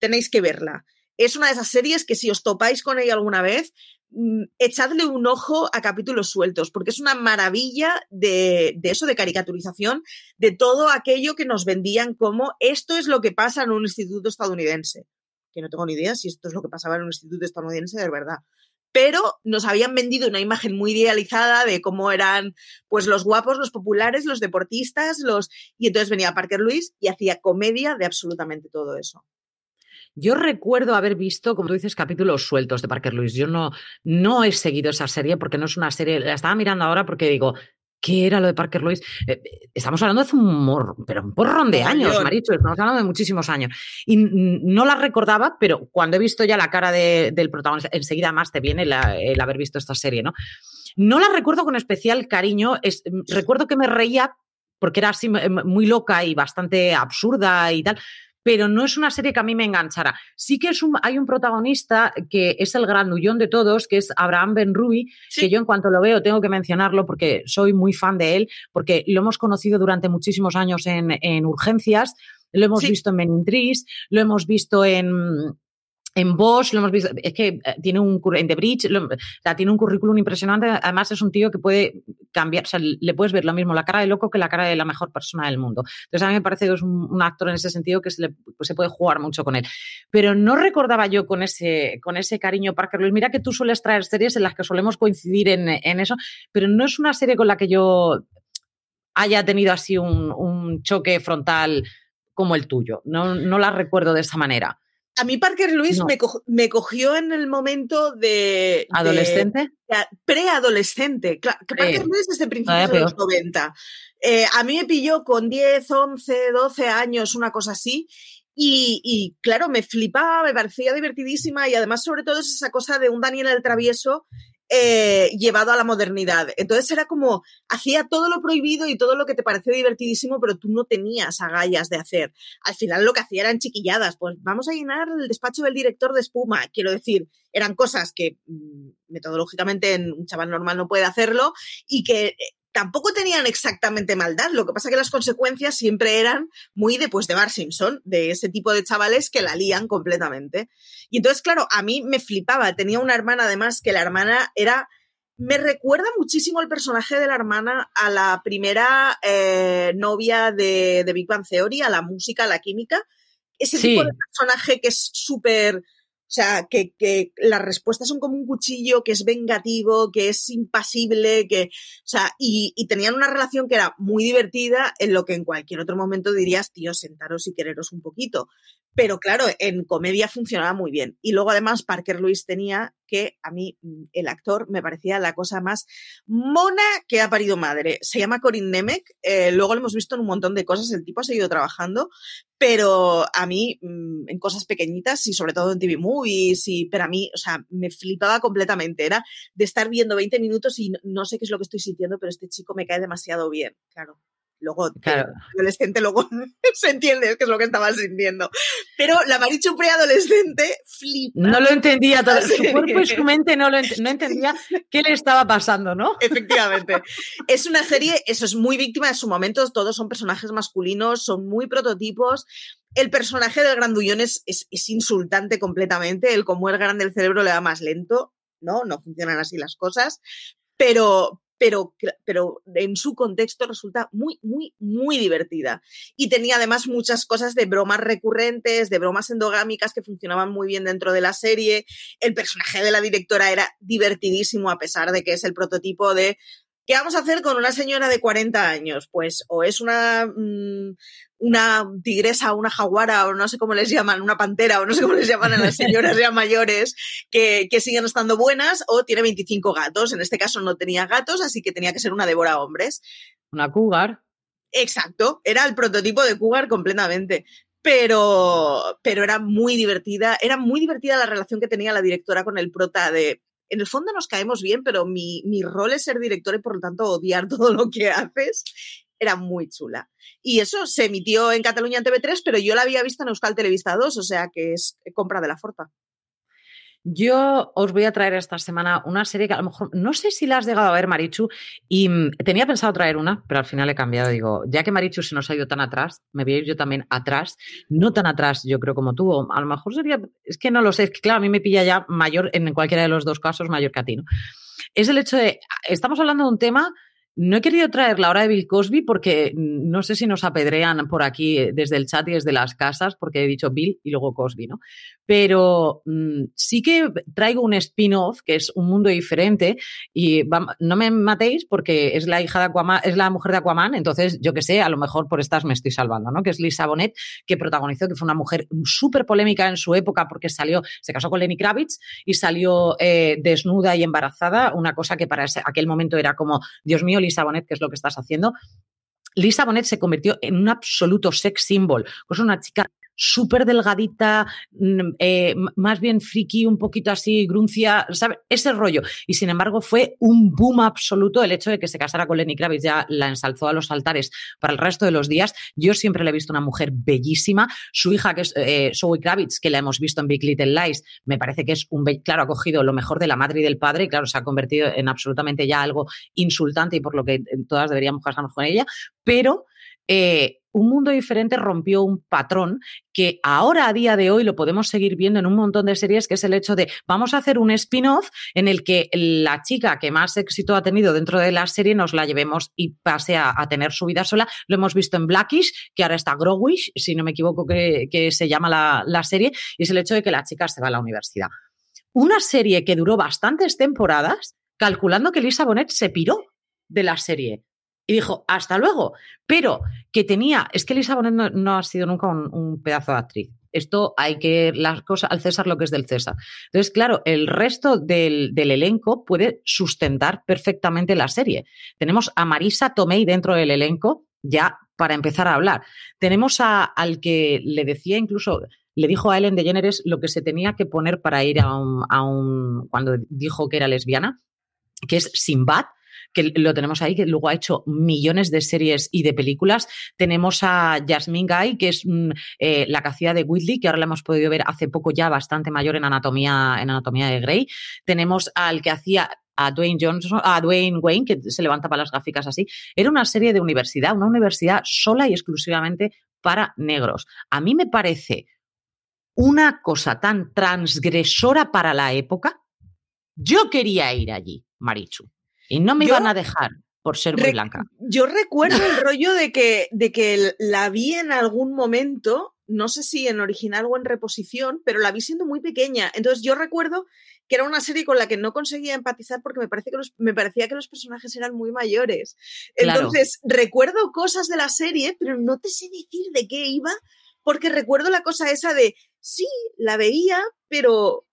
Tenéis que verla. Es una de esas series que si os topáis con ella alguna vez, echadle un ojo a capítulos sueltos, porque es una maravilla de eso, de caricaturización, de todo aquello que nos vendían como esto es lo que pasa en un instituto estadounidense. Que no tengo ni idea si esto es lo que pasaba en un instituto estadounidense de verdad. Pero nos habían vendido una imagen muy idealizada de cómo eran pues los guapos, los populares, los deportistas, los... Y entonces venía Parker Lewis y hacía comedia de absolutamente todo eso. Yo recuerdo haber visto, como tú dices, capítulos sueltos de Parker Lewis. Yo no he seguido esa serie porque no es una serie... La estaba mirando ahora porque digo, ¿qué era lo de Parker Lewis? Estamos hablando hace un porrón de años, Maritxu. Estamos hablando de muchísimos años. Y no la recordaba, pero cuando he visto ya la cara del protagonista, enseguida más te viene el haber visto esta serie, ¿no? No la recuerdo con especial cariño. Recuerdo que me reía porque era así muy loca y bastante absurda y tal... Pero no es una serie que a mí me enganchara. Sí que hay un protagonista que es el grandullón de todos, que es Abraham Ben-Rubi, sí. Que yo en cuanto lo veo tengo que mencionarlo porque soy muy fan de él, porque lo hemos conocido durante muchísimos años en Urgencias, lo hemos visto en Men in Trees, lo hemos visto en Bosch, lo hemos visto, es que tiene en The Bridge, tiene un currículum impresionante. Además es un tío que puede cambiar, o sea, le puedes ver lo mismo la cara de loco que la cara de la mejor persona del mundo. Entonces a mí me parece que es un actor en ese sentido que se puede jugar mucho con él. Pero no recordaba yo con ese cariño Parker Lewis. Mira que tú sueles traer series en las que solemos coincidir en eso, pero no es una serie con la que yo haya tenido así un choque frontal como el tuyo. No la recuerdo de esa manera. A mí Parker Lewis me cogió en el momento de... ¿Adolescente? Preadolescente. Claro, Parker Lewis desde principios de los 90. A mí me pilló con 10, 11, 12 años, una cosa así. Y claro, me flipaba, me parecía divertidísima. Y además, sobre todo, es esa cosa de un Daniel el Travieso llevado a la modernidad. Entonces era como, hacía todo lo prohibido y todo lo que te pareció divertidísimo, pero tú no tenías agallas de hacer. Al final lo que hacía eran chiquilladas, pues vamos a llenar el despacho del director de espuma. Quiero decir, eran cosas que metodológicamente un chaval normal no puede hacerlo y que tampoco tenían exactamente maldad. Lo que pasa que las consecuencias siempre eran muy de Bart Simpson, de ese tipo de chavales que la lían completamente. Y entonces, claro, a mí me flipaba. Tenía una hermana, además, que la hermana era... Me recuerda muchísimo el personaje de la hermana a la primera novia de Big Bang Theory, a la música, a la química. Ese tipo de personaje que es súper... O sea, que las respuestas son como un cuchillo, que es vengativo, que es impasible, que, o sea, y tenían una relación que era muy divertida, en lo que en cualquier otro momento dirías, tío, sentaros y quereros un poquito. Pero claro, en comedia funcionaba muy bien. Y luego además Parker Lewis tenía que, a mí, el actor me parecía la cosa más mona que ha parido madre. Se llama Corin Nemec, luego lo hemos visto en un montón de cosas, el tipo ha seguido trabajando, pero a mí, en cosas pequeñitas y sobre todo en TV Movies, pero a mí, o sea, me flipaba completamente. Era de estar viendo 20 minutos y no sé qué es lo que estoy sintiendo, pero este chico me cae demasiado bien, claro. Luego, claro, adolescente, luego se entiende qué es lo que estaba sintiendo. Pero la Maritxu preadolescente flipa. No lo entendía todo. Su cuerpo y su mente no entendía qué le estaba pasando, ¿no? Efectivamente. Es una serie, eso es muy víctima de su momento. Todos son personajes masculinos, son muy prototipos. El personaje del grandullón es insultante completamente. El como es grande el cerebro le va más lento, ¿no? No funcionan así las cosas. Pero en su contexto resulta muy, muy, muy divertida. Y tenía además muchas cosas de bromas recurrentes, de bromas endogámicas que funcionaban muy bien dentro de la serie. El personaje de la directora era divertidísimo, a pesar de que es el prototipo de ¿qué vamos a hacer con una señora de 40 años? Pues o es una tigresa, una jaguara, o no sé cómo les llaman, una pantera, o no sé cómo les llaman a las señoras ya mayores que siguen estando buenas, o tiene 25 gatos. En este caso no tenía gatos, así que tenía que ser una devora hombres. Una cougar. Exacto, era el prototipo de cougar completamente. Pero era muy divertida la relación que tenía la directora con el prota de... En el fondo nos caemos bien, pero mi rol es ser director y por lo tanto odiar todo lo que haces. Era muy chula. Y eso se emitió en Cataluña en TV3, pero yo la había visto en Euskal Telebista 2, o sea que es compra de La Forta. Yo os voy a traer esta semana una serie que a lo mejor, no sé si la has llegado a ver, Maritxu, y tenía pensado traer una, pero al final he cambiado. Digo, ya que Maritxu se nos ha ido tan atrás, me voy a ir yo también atrás. No tan atrás, yo creo, como tú. O a lo mejor sería, es que no lo sé, es que claro, a mí me pilla ya mayor, en cualquiera de los dos casos, mayor que a ti, ¿no? Es el hecho de, estamos hablando de un tema, no he querido traer la hora de Bill Cosby porque no sé si nos apedrean por aquí desde el chat y desde las casas porque he dicho Bill y luego Cosby, ¿no? Pero sí que traigo un spin-off que es un mundo diferente y no me matéis porque es la hija de Aquaman, es la mujer de Aquaman, entonces yo que sé, a lo mejor por estas me estoy salvando, ¿no? Que es Lisa Bonet, que protagonizó, que fue una mujer súper polémica en su época porque se casó con Lenny Kravitz y salió desnuda y embarazada, una cosa que para aquel momento era como, Dios mío, Lisa Bonet, ¿qué es lo que estás haciendo? Lisa Bonet se convirtió en un absoluto sex symbol, pues una chica súper delgadita, más bien friki, un poquito así, gruncia, ¿sabes? Ese rollo. Y sin embargo fue un boom absoluto el hecho de que se casara con Lenny Kravitz, ya la ensalzó a los altares para el resto de los días. Yo siempre le he visto una mujer bellísima. Su hija, que es Zoe Kravitz, que la hemos visto en Big Little Lies, me parece que es claro, ha cogido lo mejor de la madre y del padre y claro, se ha convertido en absolutamente ya algo insultante y por lo que todas deberíamos casarnos con ella, pero un mundo diferente rompió un patrón que ahora a día de hoy lo podemos seguir viendo en un montón de series, que es el hecho de vamos a hacer un spin-off en el que la chica que más éxito ha tenido dentro de la serie nos la llevemos y pase a tener su vida sola. Lo hemos visto en Blackish, que ahora está Grown-ish, si no me equivoco que se llama la serie, y es el hecho de que la chica se va a la universidad. Una serie que duró bastantes temporadas, calculando que Lisa Bonet se piró de la serie. Y dijo, hasta luego, pero que tenía... Es que Lisa Bonet no ha sido nunca un pedazo de actriz. Esto hay que... Las cosas al César lo que es del César. Entonces, claro, el resto del elenco puede sustentar perfectamente la serie. Tenemos a Marisa Tomei dentro del elenco ya para empezar a hablar. Tenemos al que le decía incluso... Le dijo a Ellen DeGeneres lo que se tenía que poner para ir a un cuando dijo que era lesbiana, que es Sinbad, que lo tenemos ahí, que luego ha hecho millones de series y de películas. Tenemos a Jasmine Guy, que es la que hacía de Whitley, que ahora la hemos podido ver hace poco ya bastante mayor en Anatomía de Grey. Tenemos al que hacía a Dwayne Wayne, que se levanta para las gráficas así. Era una serie de universidad, una universidad sola y exclusivamente para negros. A mí me parece una cosa tan transgresora para la época. Yo quería ir allí, Maritxu. Y no me iban a dejar por ser muy blanca. Yo recuerdo el rollo de que la vi en algún momento, no sé si en original o en reposición, pero la vi siendo muy pequeña. Entonces yo recuerdo que era una serie con la que no conseguía empatizar porque me parecía que los personajes eran muy mayores. Entonces recuerdo cosas de la serie, pero no te sé decir de qué iba, porque recuerdo la cosa esa de, sí, la veía, pero...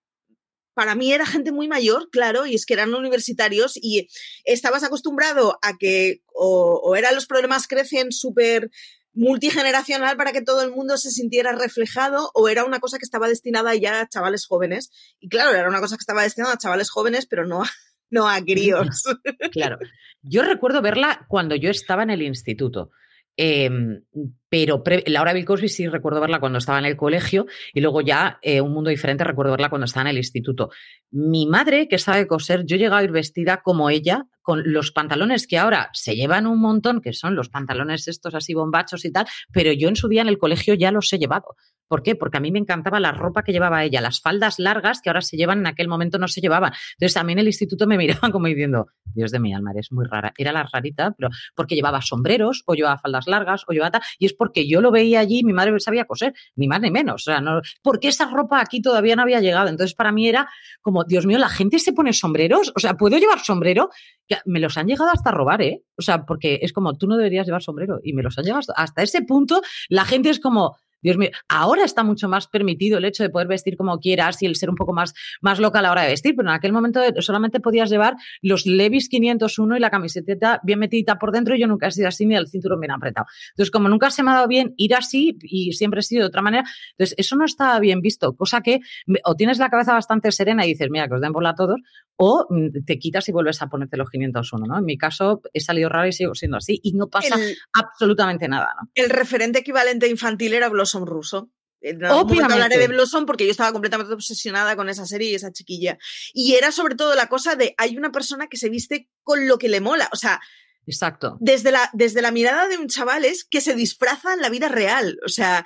Para mí era gente muy mayor, claro, y es que eran universitarios y estabas acostumbrado a que o eran los problemas crecen súper multigeneracional para que todo el mundo se sintiera reflejado, o era una cosa que estaba destinada ya a chavales jóvenes. Y claro, era una cosa que estaba destinada a chavales jóvenes, pero no a críos. Claro. Yo recuerdo verla cuando yo estaba en el instituto. Pero la hora de Bill Cosby sí recuerdo verla cuando estaba en el colegio, y luego ya Un mundo diferente recuerdo verla cuando estaba en el instituto. Mi madre, que sabe coser, yo llegaba a ir vestida como ella, con los pantalones que ahora se llevan un montón, que son los pantalones estos así bombachos y tal, pero yo en su día en el colegio ya los he llevado. ¿Por qué? Porque a mí me encantaba la ropa que llevaba ella, las faldas largas que ahora se llevan, en aquel momento no se llevaban. Entonces a mí en el instituto me miraban como diciendo, Dios de mi alma, eres muy rara. Era la rarita, pero porque llevaba sombreros o llevaba faldas largas o llevaba tal, y es porque yo lo veía allí, mi madre sabía coser, ni más ni menos. O sea, no, porque esa ropa aquí todavía no había llegado. Entonces para mí era como, Dios mío, la gente se pone sombreros, o sea, ¿puedo llevar sombrero? Me los han llegado hasta robar, ¿eh? O sea, porque es como, tú no deberías llevar sombrero, y me los han llegado hasta ese punto. La gente es como, Dios mío, ahora está mucho más permitido el hecho de poder vestir como quieras y el ser un poco más loca a la hora de vestir, pero en aquel momento solamente podías llevar los Levi's 501 y la camiseta bien metida por dentro, y yo nunca he sido así, ni el cinturón bien apretado. Entonces, como nunca se me ha dado bien ir así y siempre he sido de otra manera, entonces eso no está bien visto, cosa que o tienes la cabeza bastante serena y dices, mira, que os den bola a todos, o te quitas y vuelves a ponerte los 501, ¿no? En mi caso he salido rara y sigo siendo así, y no pasa absolutamente nada, ¿no? El referente equivalente infantil era Blossom ruso. No hablaré de Blossom porque yo estaba completamente obsesionada con esa serie y esa chiquilla. Y era sobre todo la cosa de, hay una persona que se viste con lo que le mola, o sea, exacto. Desde la mirada de un chaval es que se disfraza en la vida real, o sea,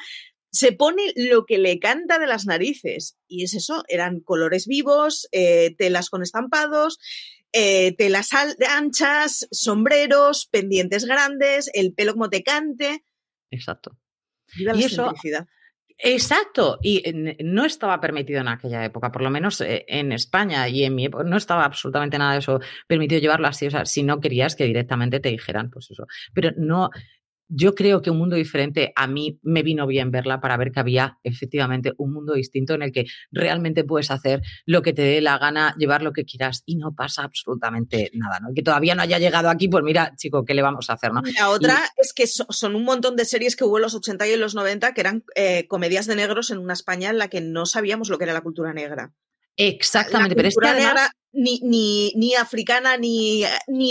se pone lo que le canta de las narices, y es eso, eran colores vivos, telas con estampados, telas anchas, sombreros, pendientes grandes, el pelo como te cante. Exacto. Viva la simplicidad. Exacto, y no estaba permitido en aquella época, por lo menos en España y en mi época, no estaba absolutamente nada de eso permitido llevarlo así, o sea, si no querías que directamente te dijeran, pues eso, pero no. Yo creo que Un mundo diferente, a mí me vino bien verla para ver que había efectivamente un mundo distinto en el que realmente puedes hacer lo que te dé la gana, llevar lo que quieras y no pasa absolutamente nada, ¿no? Que todavía no haya llegado aquí, pues mira, chico, ¿qué le vamos a hacer, no? La otra es que son un montón de series que hubo en los 80 y en los 90 que eran comedias de negros en una España en la que no sabíamos lo que era la cultura negra. Exactamente, pero es que además negra, ni africana ni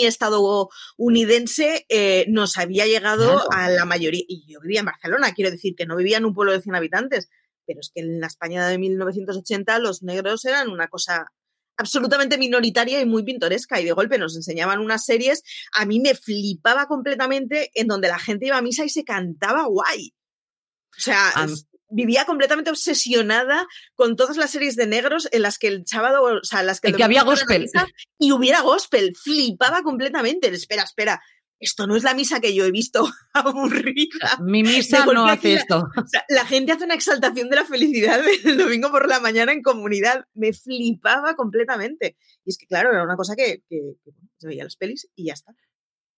estadounidense nos había llegado, claro, a la mayoría. Y yo vivía en Barcelona, quiero decir que no vivía en un pueblo de 100 habitantes, pero es que en la España de 1980 los negros eran una cosa absolutamente minoritaria y muy pintoresca, y de golpe nos enseñaban unas series, a mí me flipaba completamente, en donde la gente iba a misa y se cantaba guay. O sea, vivía completamente obsesionada con todas las series de negros en las que el sábado, o sea, las que había gospel. Y hubiera gospel. Flipaba completamente. Espera. Esto no es la misa que yo he visto, aburrida. Mi misa no hace esto. O sea, la gente hace una exaltación de la felicidad el domingo por la mañana en comunidad. Me flipaba completamente. Y es que, claro, era una cosa que se veía las pelis y ya está.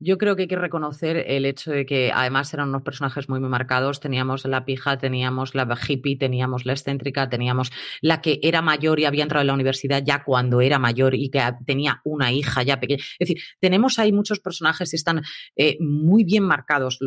Yo creo que hay que reconocer el hecho de que además eran unos personajes muy, muy marcados. Teníamos la pija, teníamos la hippie, teníamos la excéntrica, teníamos la que era mayor y había entrado en la universidad ya cuando era mayor y que tenía una hija ya pequeña. Es decir, tenemos ahí muchos personajes y están muy bien marcados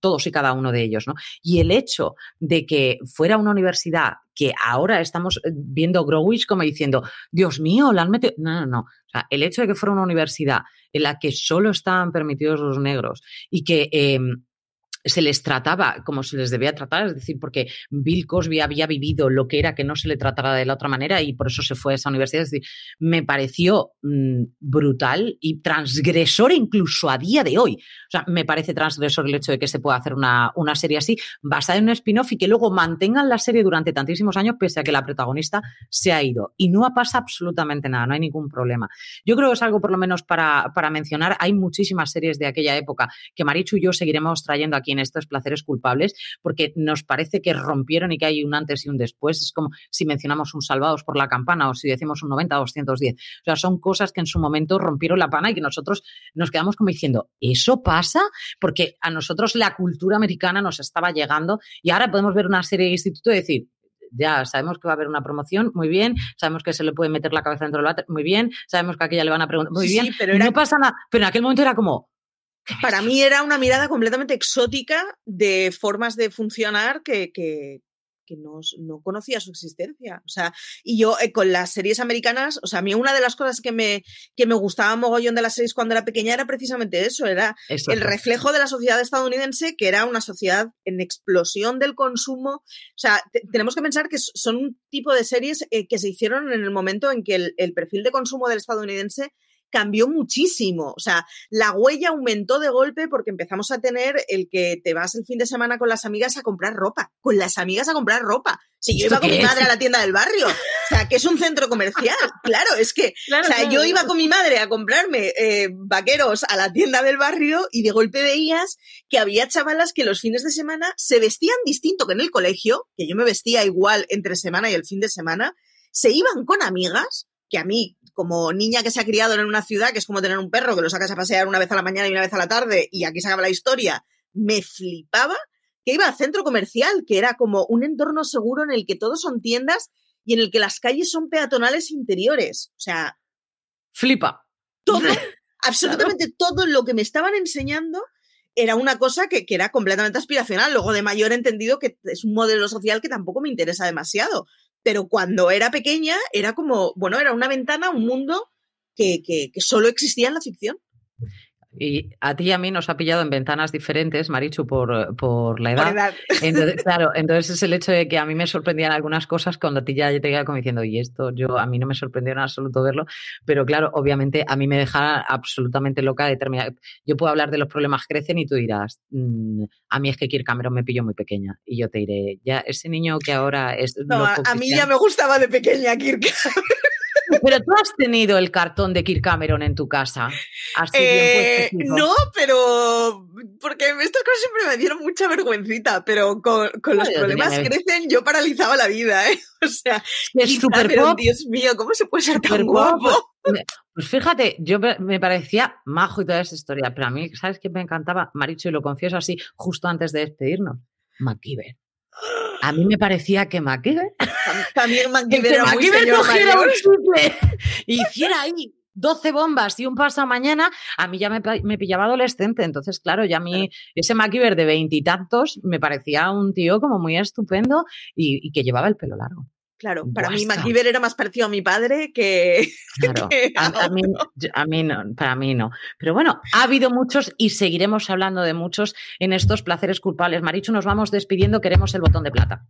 todos y cada uno de ellos, ¿no? Y el hecho de que fuera una universidad que ahora estamos viendo Grown-ish como diciendo, Dios mío, la han metido. No. O sea, el hecho de que fuera una universidad en la que solo estaban permitidos los negros y que se les trataba como se les debía tratar, es decir, porque Bill Cosby había vivido lo que era que no se le tratara de la otra manera y por eso se fue a esa universidad. Es decir, me pareció brutal y transgresor incluso a día de hoy. O sea, me parece transgresor el hecho de que se pueda hacer una serie así basada en un spin-off y que luego mantengan la serie durante tantísimos años pese a que la protagonista se ha ido. Y no pasa absolutamente nada, no hay ningún problema. Yo creo que es algo por lo menos para mencionar. Hay muchísimas series de aquella época que Maritxu y yo seguiremos trayendo aquí en estos placeres culpables, porque nos parece que rompieron y que hay un antes y un después. Es como si mencionamos un Salvados por la Campana o si decimos un 90-210. O sea, son cosas que en su momento rompieron la pana y que nosotros nos quedamos como diciendo, ¿eso pasa? Porque a nosotros la cultura americana nos estaba llegando y ahora podemos ver una serie de instituto y decir, ya sabemos que va a haber una promoción, muy bien, sabemos que se le puede meter la cabeza dentro del váter, muy bien, sabemos que a aquella le van a preguntar, muy bien, sí, pero no pasa nada. Pero en aquel momento era como, para mí era una mirada completamente exótica de formas de funcionar que que no conocía su existencia. O sea, y yo con las series americanas, o sea, a mí una de las cosas que me gustaba mogollón de las series cuando era pequeña era precisamente eso, era el reflejo de la sociedad estadounidense, que era una sociedad en explosión del consumo. O sea, tenemos que pensar que son un tipo de series que se hicieron en el momento en que el perfil de consumo del estadounidense cambió muchísimo. O sea, la huella aumentó de golpe porque empezamos a tener el que te vas el fin de semana con las amigas a comprar ropa. Con las amigas a comprar ropa. Si yo iba con mi madre a la tienda del barrio, o sea, que es un centro comercial, claro, es que, claro, o sea, yo iba con mi madre a comprarme vaqueros a la tienda del barrio y de golpe veías que había chavalas que los fines de semana se vestían distinto que en el colegio, que yo me vestía igual entre semana y el fin de semana, se iban con amigas, que a mí, como niña que se ha criado en una ciudad, que es como tener un perro que lo sacas a pasear una vez a la mañana y una vez a la tarde, y aquí se acaba la historia, me flipaba que iba al centro comercial, que era como un entorno seguro en el que todos son tiendas y en el que las calles son peatonales interiores. O sea, flipa. Todo, absolutamente claro. Todo lo que me estaban enseñando era una cosa que era completamente aspiracional. Luego de mayor he entendido que es un modelo social que tampoco me interesa demasiado. Pero cuando era pequeña era como, bueno, era una ventana, un mundo que solo existía en la ficción. Y a ti y a mí nos ha pillado en ventanas diferentes, Maritxu, por la edad. Por edad. Entonces, claro, entonces es el hecho de que a mí me sorprendían algunas cosas cuando a ti ya te quedaba como diciendo, y esto a mí no me sorprendió en absoluto verlo, pero claro, obviamente a mí me dejaba absolutamente loca de terminar. Yo puedo hablar de los problemas crecen y tú dirás, a mí es que Kirk Cameron me pilló muy pequeña, y yo te diré, ya ese niño que ahora es... No, a mí ya me gustaba de pequeña Kirk Cameron. Pero tú has tenido el cartón de Kirk Cameron en tu casa. Así bien puesto, no, pero porque estas cosas siempre me dieron mucha vergüencita, pero con los problemas crecen yo paralizaba la vida, ¿eh? O sea, es super pop. Dios mío, ¿cómo se puede ser tan guapo? Pues fíjate, yo me parecía majo y toda esa historia, pero a mí, ¿sabes qué me encantaba, Maritxu? Y lo confieso así, justo antes de despedirnos, MacGyver. A mí me parecía que MacGyver cogiera un chicle y hiciera ahí 12 bombas y un paso mañana, a mí ya me pillaba adolescente. Entonces, claro, ya a mí ese MacGyver de veintitantos me parecía un tío como muy estupendo y que llevaba el pelo largo. Claro, para mí MacGyver era más parecido a mi padre que... Claro, que para mí no. Pero bueno, ha habido muchos y seguiremos hablando de muchos en estos placeres culpables. Maritxu, nos vamos despidiendo, queremos el botón de plata.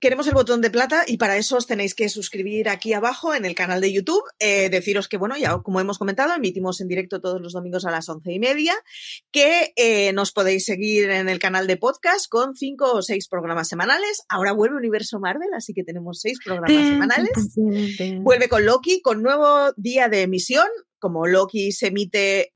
Queremos el botón de plata y para eso os tenéis que suscribir aquí abajo en el canal de YouTube. Deciros que, bueno, ya como hemos comentado, emitimos en directo todos los domingos a las 11:30, que nos podéis seguir en el canal de podcast con 5 o 6 programas semanales. Ahora vuelve Universo Marvel, así que tenemos 6 programas semanales. Vuelve con Loki, con nuevo día de emisión. Como Loki se emite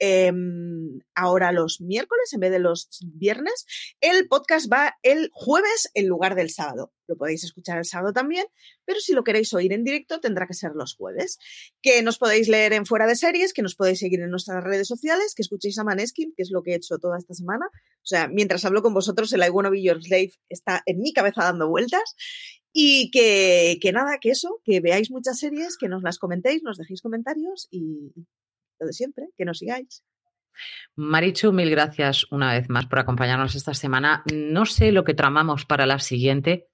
ahora los miércoles en vez de los viernes, el podcast va el jueves en lugar del sábado. Lo podéis escuchar el sábado también, pero si lo queréis oír en directo tendrá que ser los jueves. Que nos podéis leer en Fuera de Series, que nos podéis seguir en nuestras redes sociales, que escuchéis a Maneskin, que es lo que he hecho toda esta semana. O sea, mientras hablo con vosotros, el I Wanna Be Your Slave está en mi cabeza dando vueltas. Y que nada, que eso, que veáis muchas series, que nos las comentéis, nos dejéis comentarios y lo de siempre, que nos sigáis. Maritxu, mil gracias una vez más por acompañarnos esta semana. No sé lo que tramamos para la siguiente.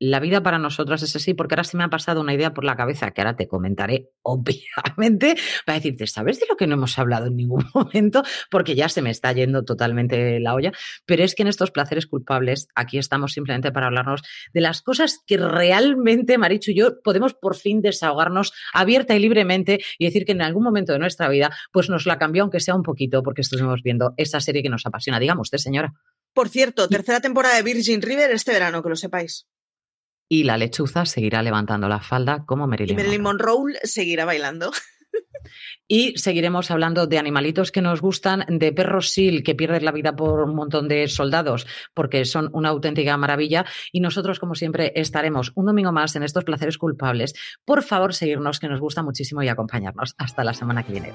La vida para nosotras es así, porque ahora se me ha pasado una idea por la cabeza que ahora te comentaré, obviamente, para decirte, ¿sabes de lo que no hemos hablado en ningún momento? Porque ya se me está yendo totalmente la olla, pero es que en estos placeres culpables aquí estamos simplemente para hablarnos de las cosas que realmente, Maritxu y yo, podemos por fin desahogarnos abierta y libremente y decir que en algún momento de nuestra vida pues nos la cambió, aunque sea un poquito, porque estuvimos viendo esa serie que nos apasiona. Dígame usted, señora. Por cierto, tercera temporada de Virgin River este verano, que lo sepáis. Y la lechuza seguirá levantando la falda como Marilyn Monroe seguirá bailando. Y seguiremos hablando de animalitos que nos gustan, de perros sil que pierden la vida por un montón de soldados porque son una auténtica maravilla, y nosotros como siempre estaremos un domingo más en estos placeres culpables. Por favor, seguirnos, que nos gusta muchísimo, y acompañarnos. Hasta la semana que viene.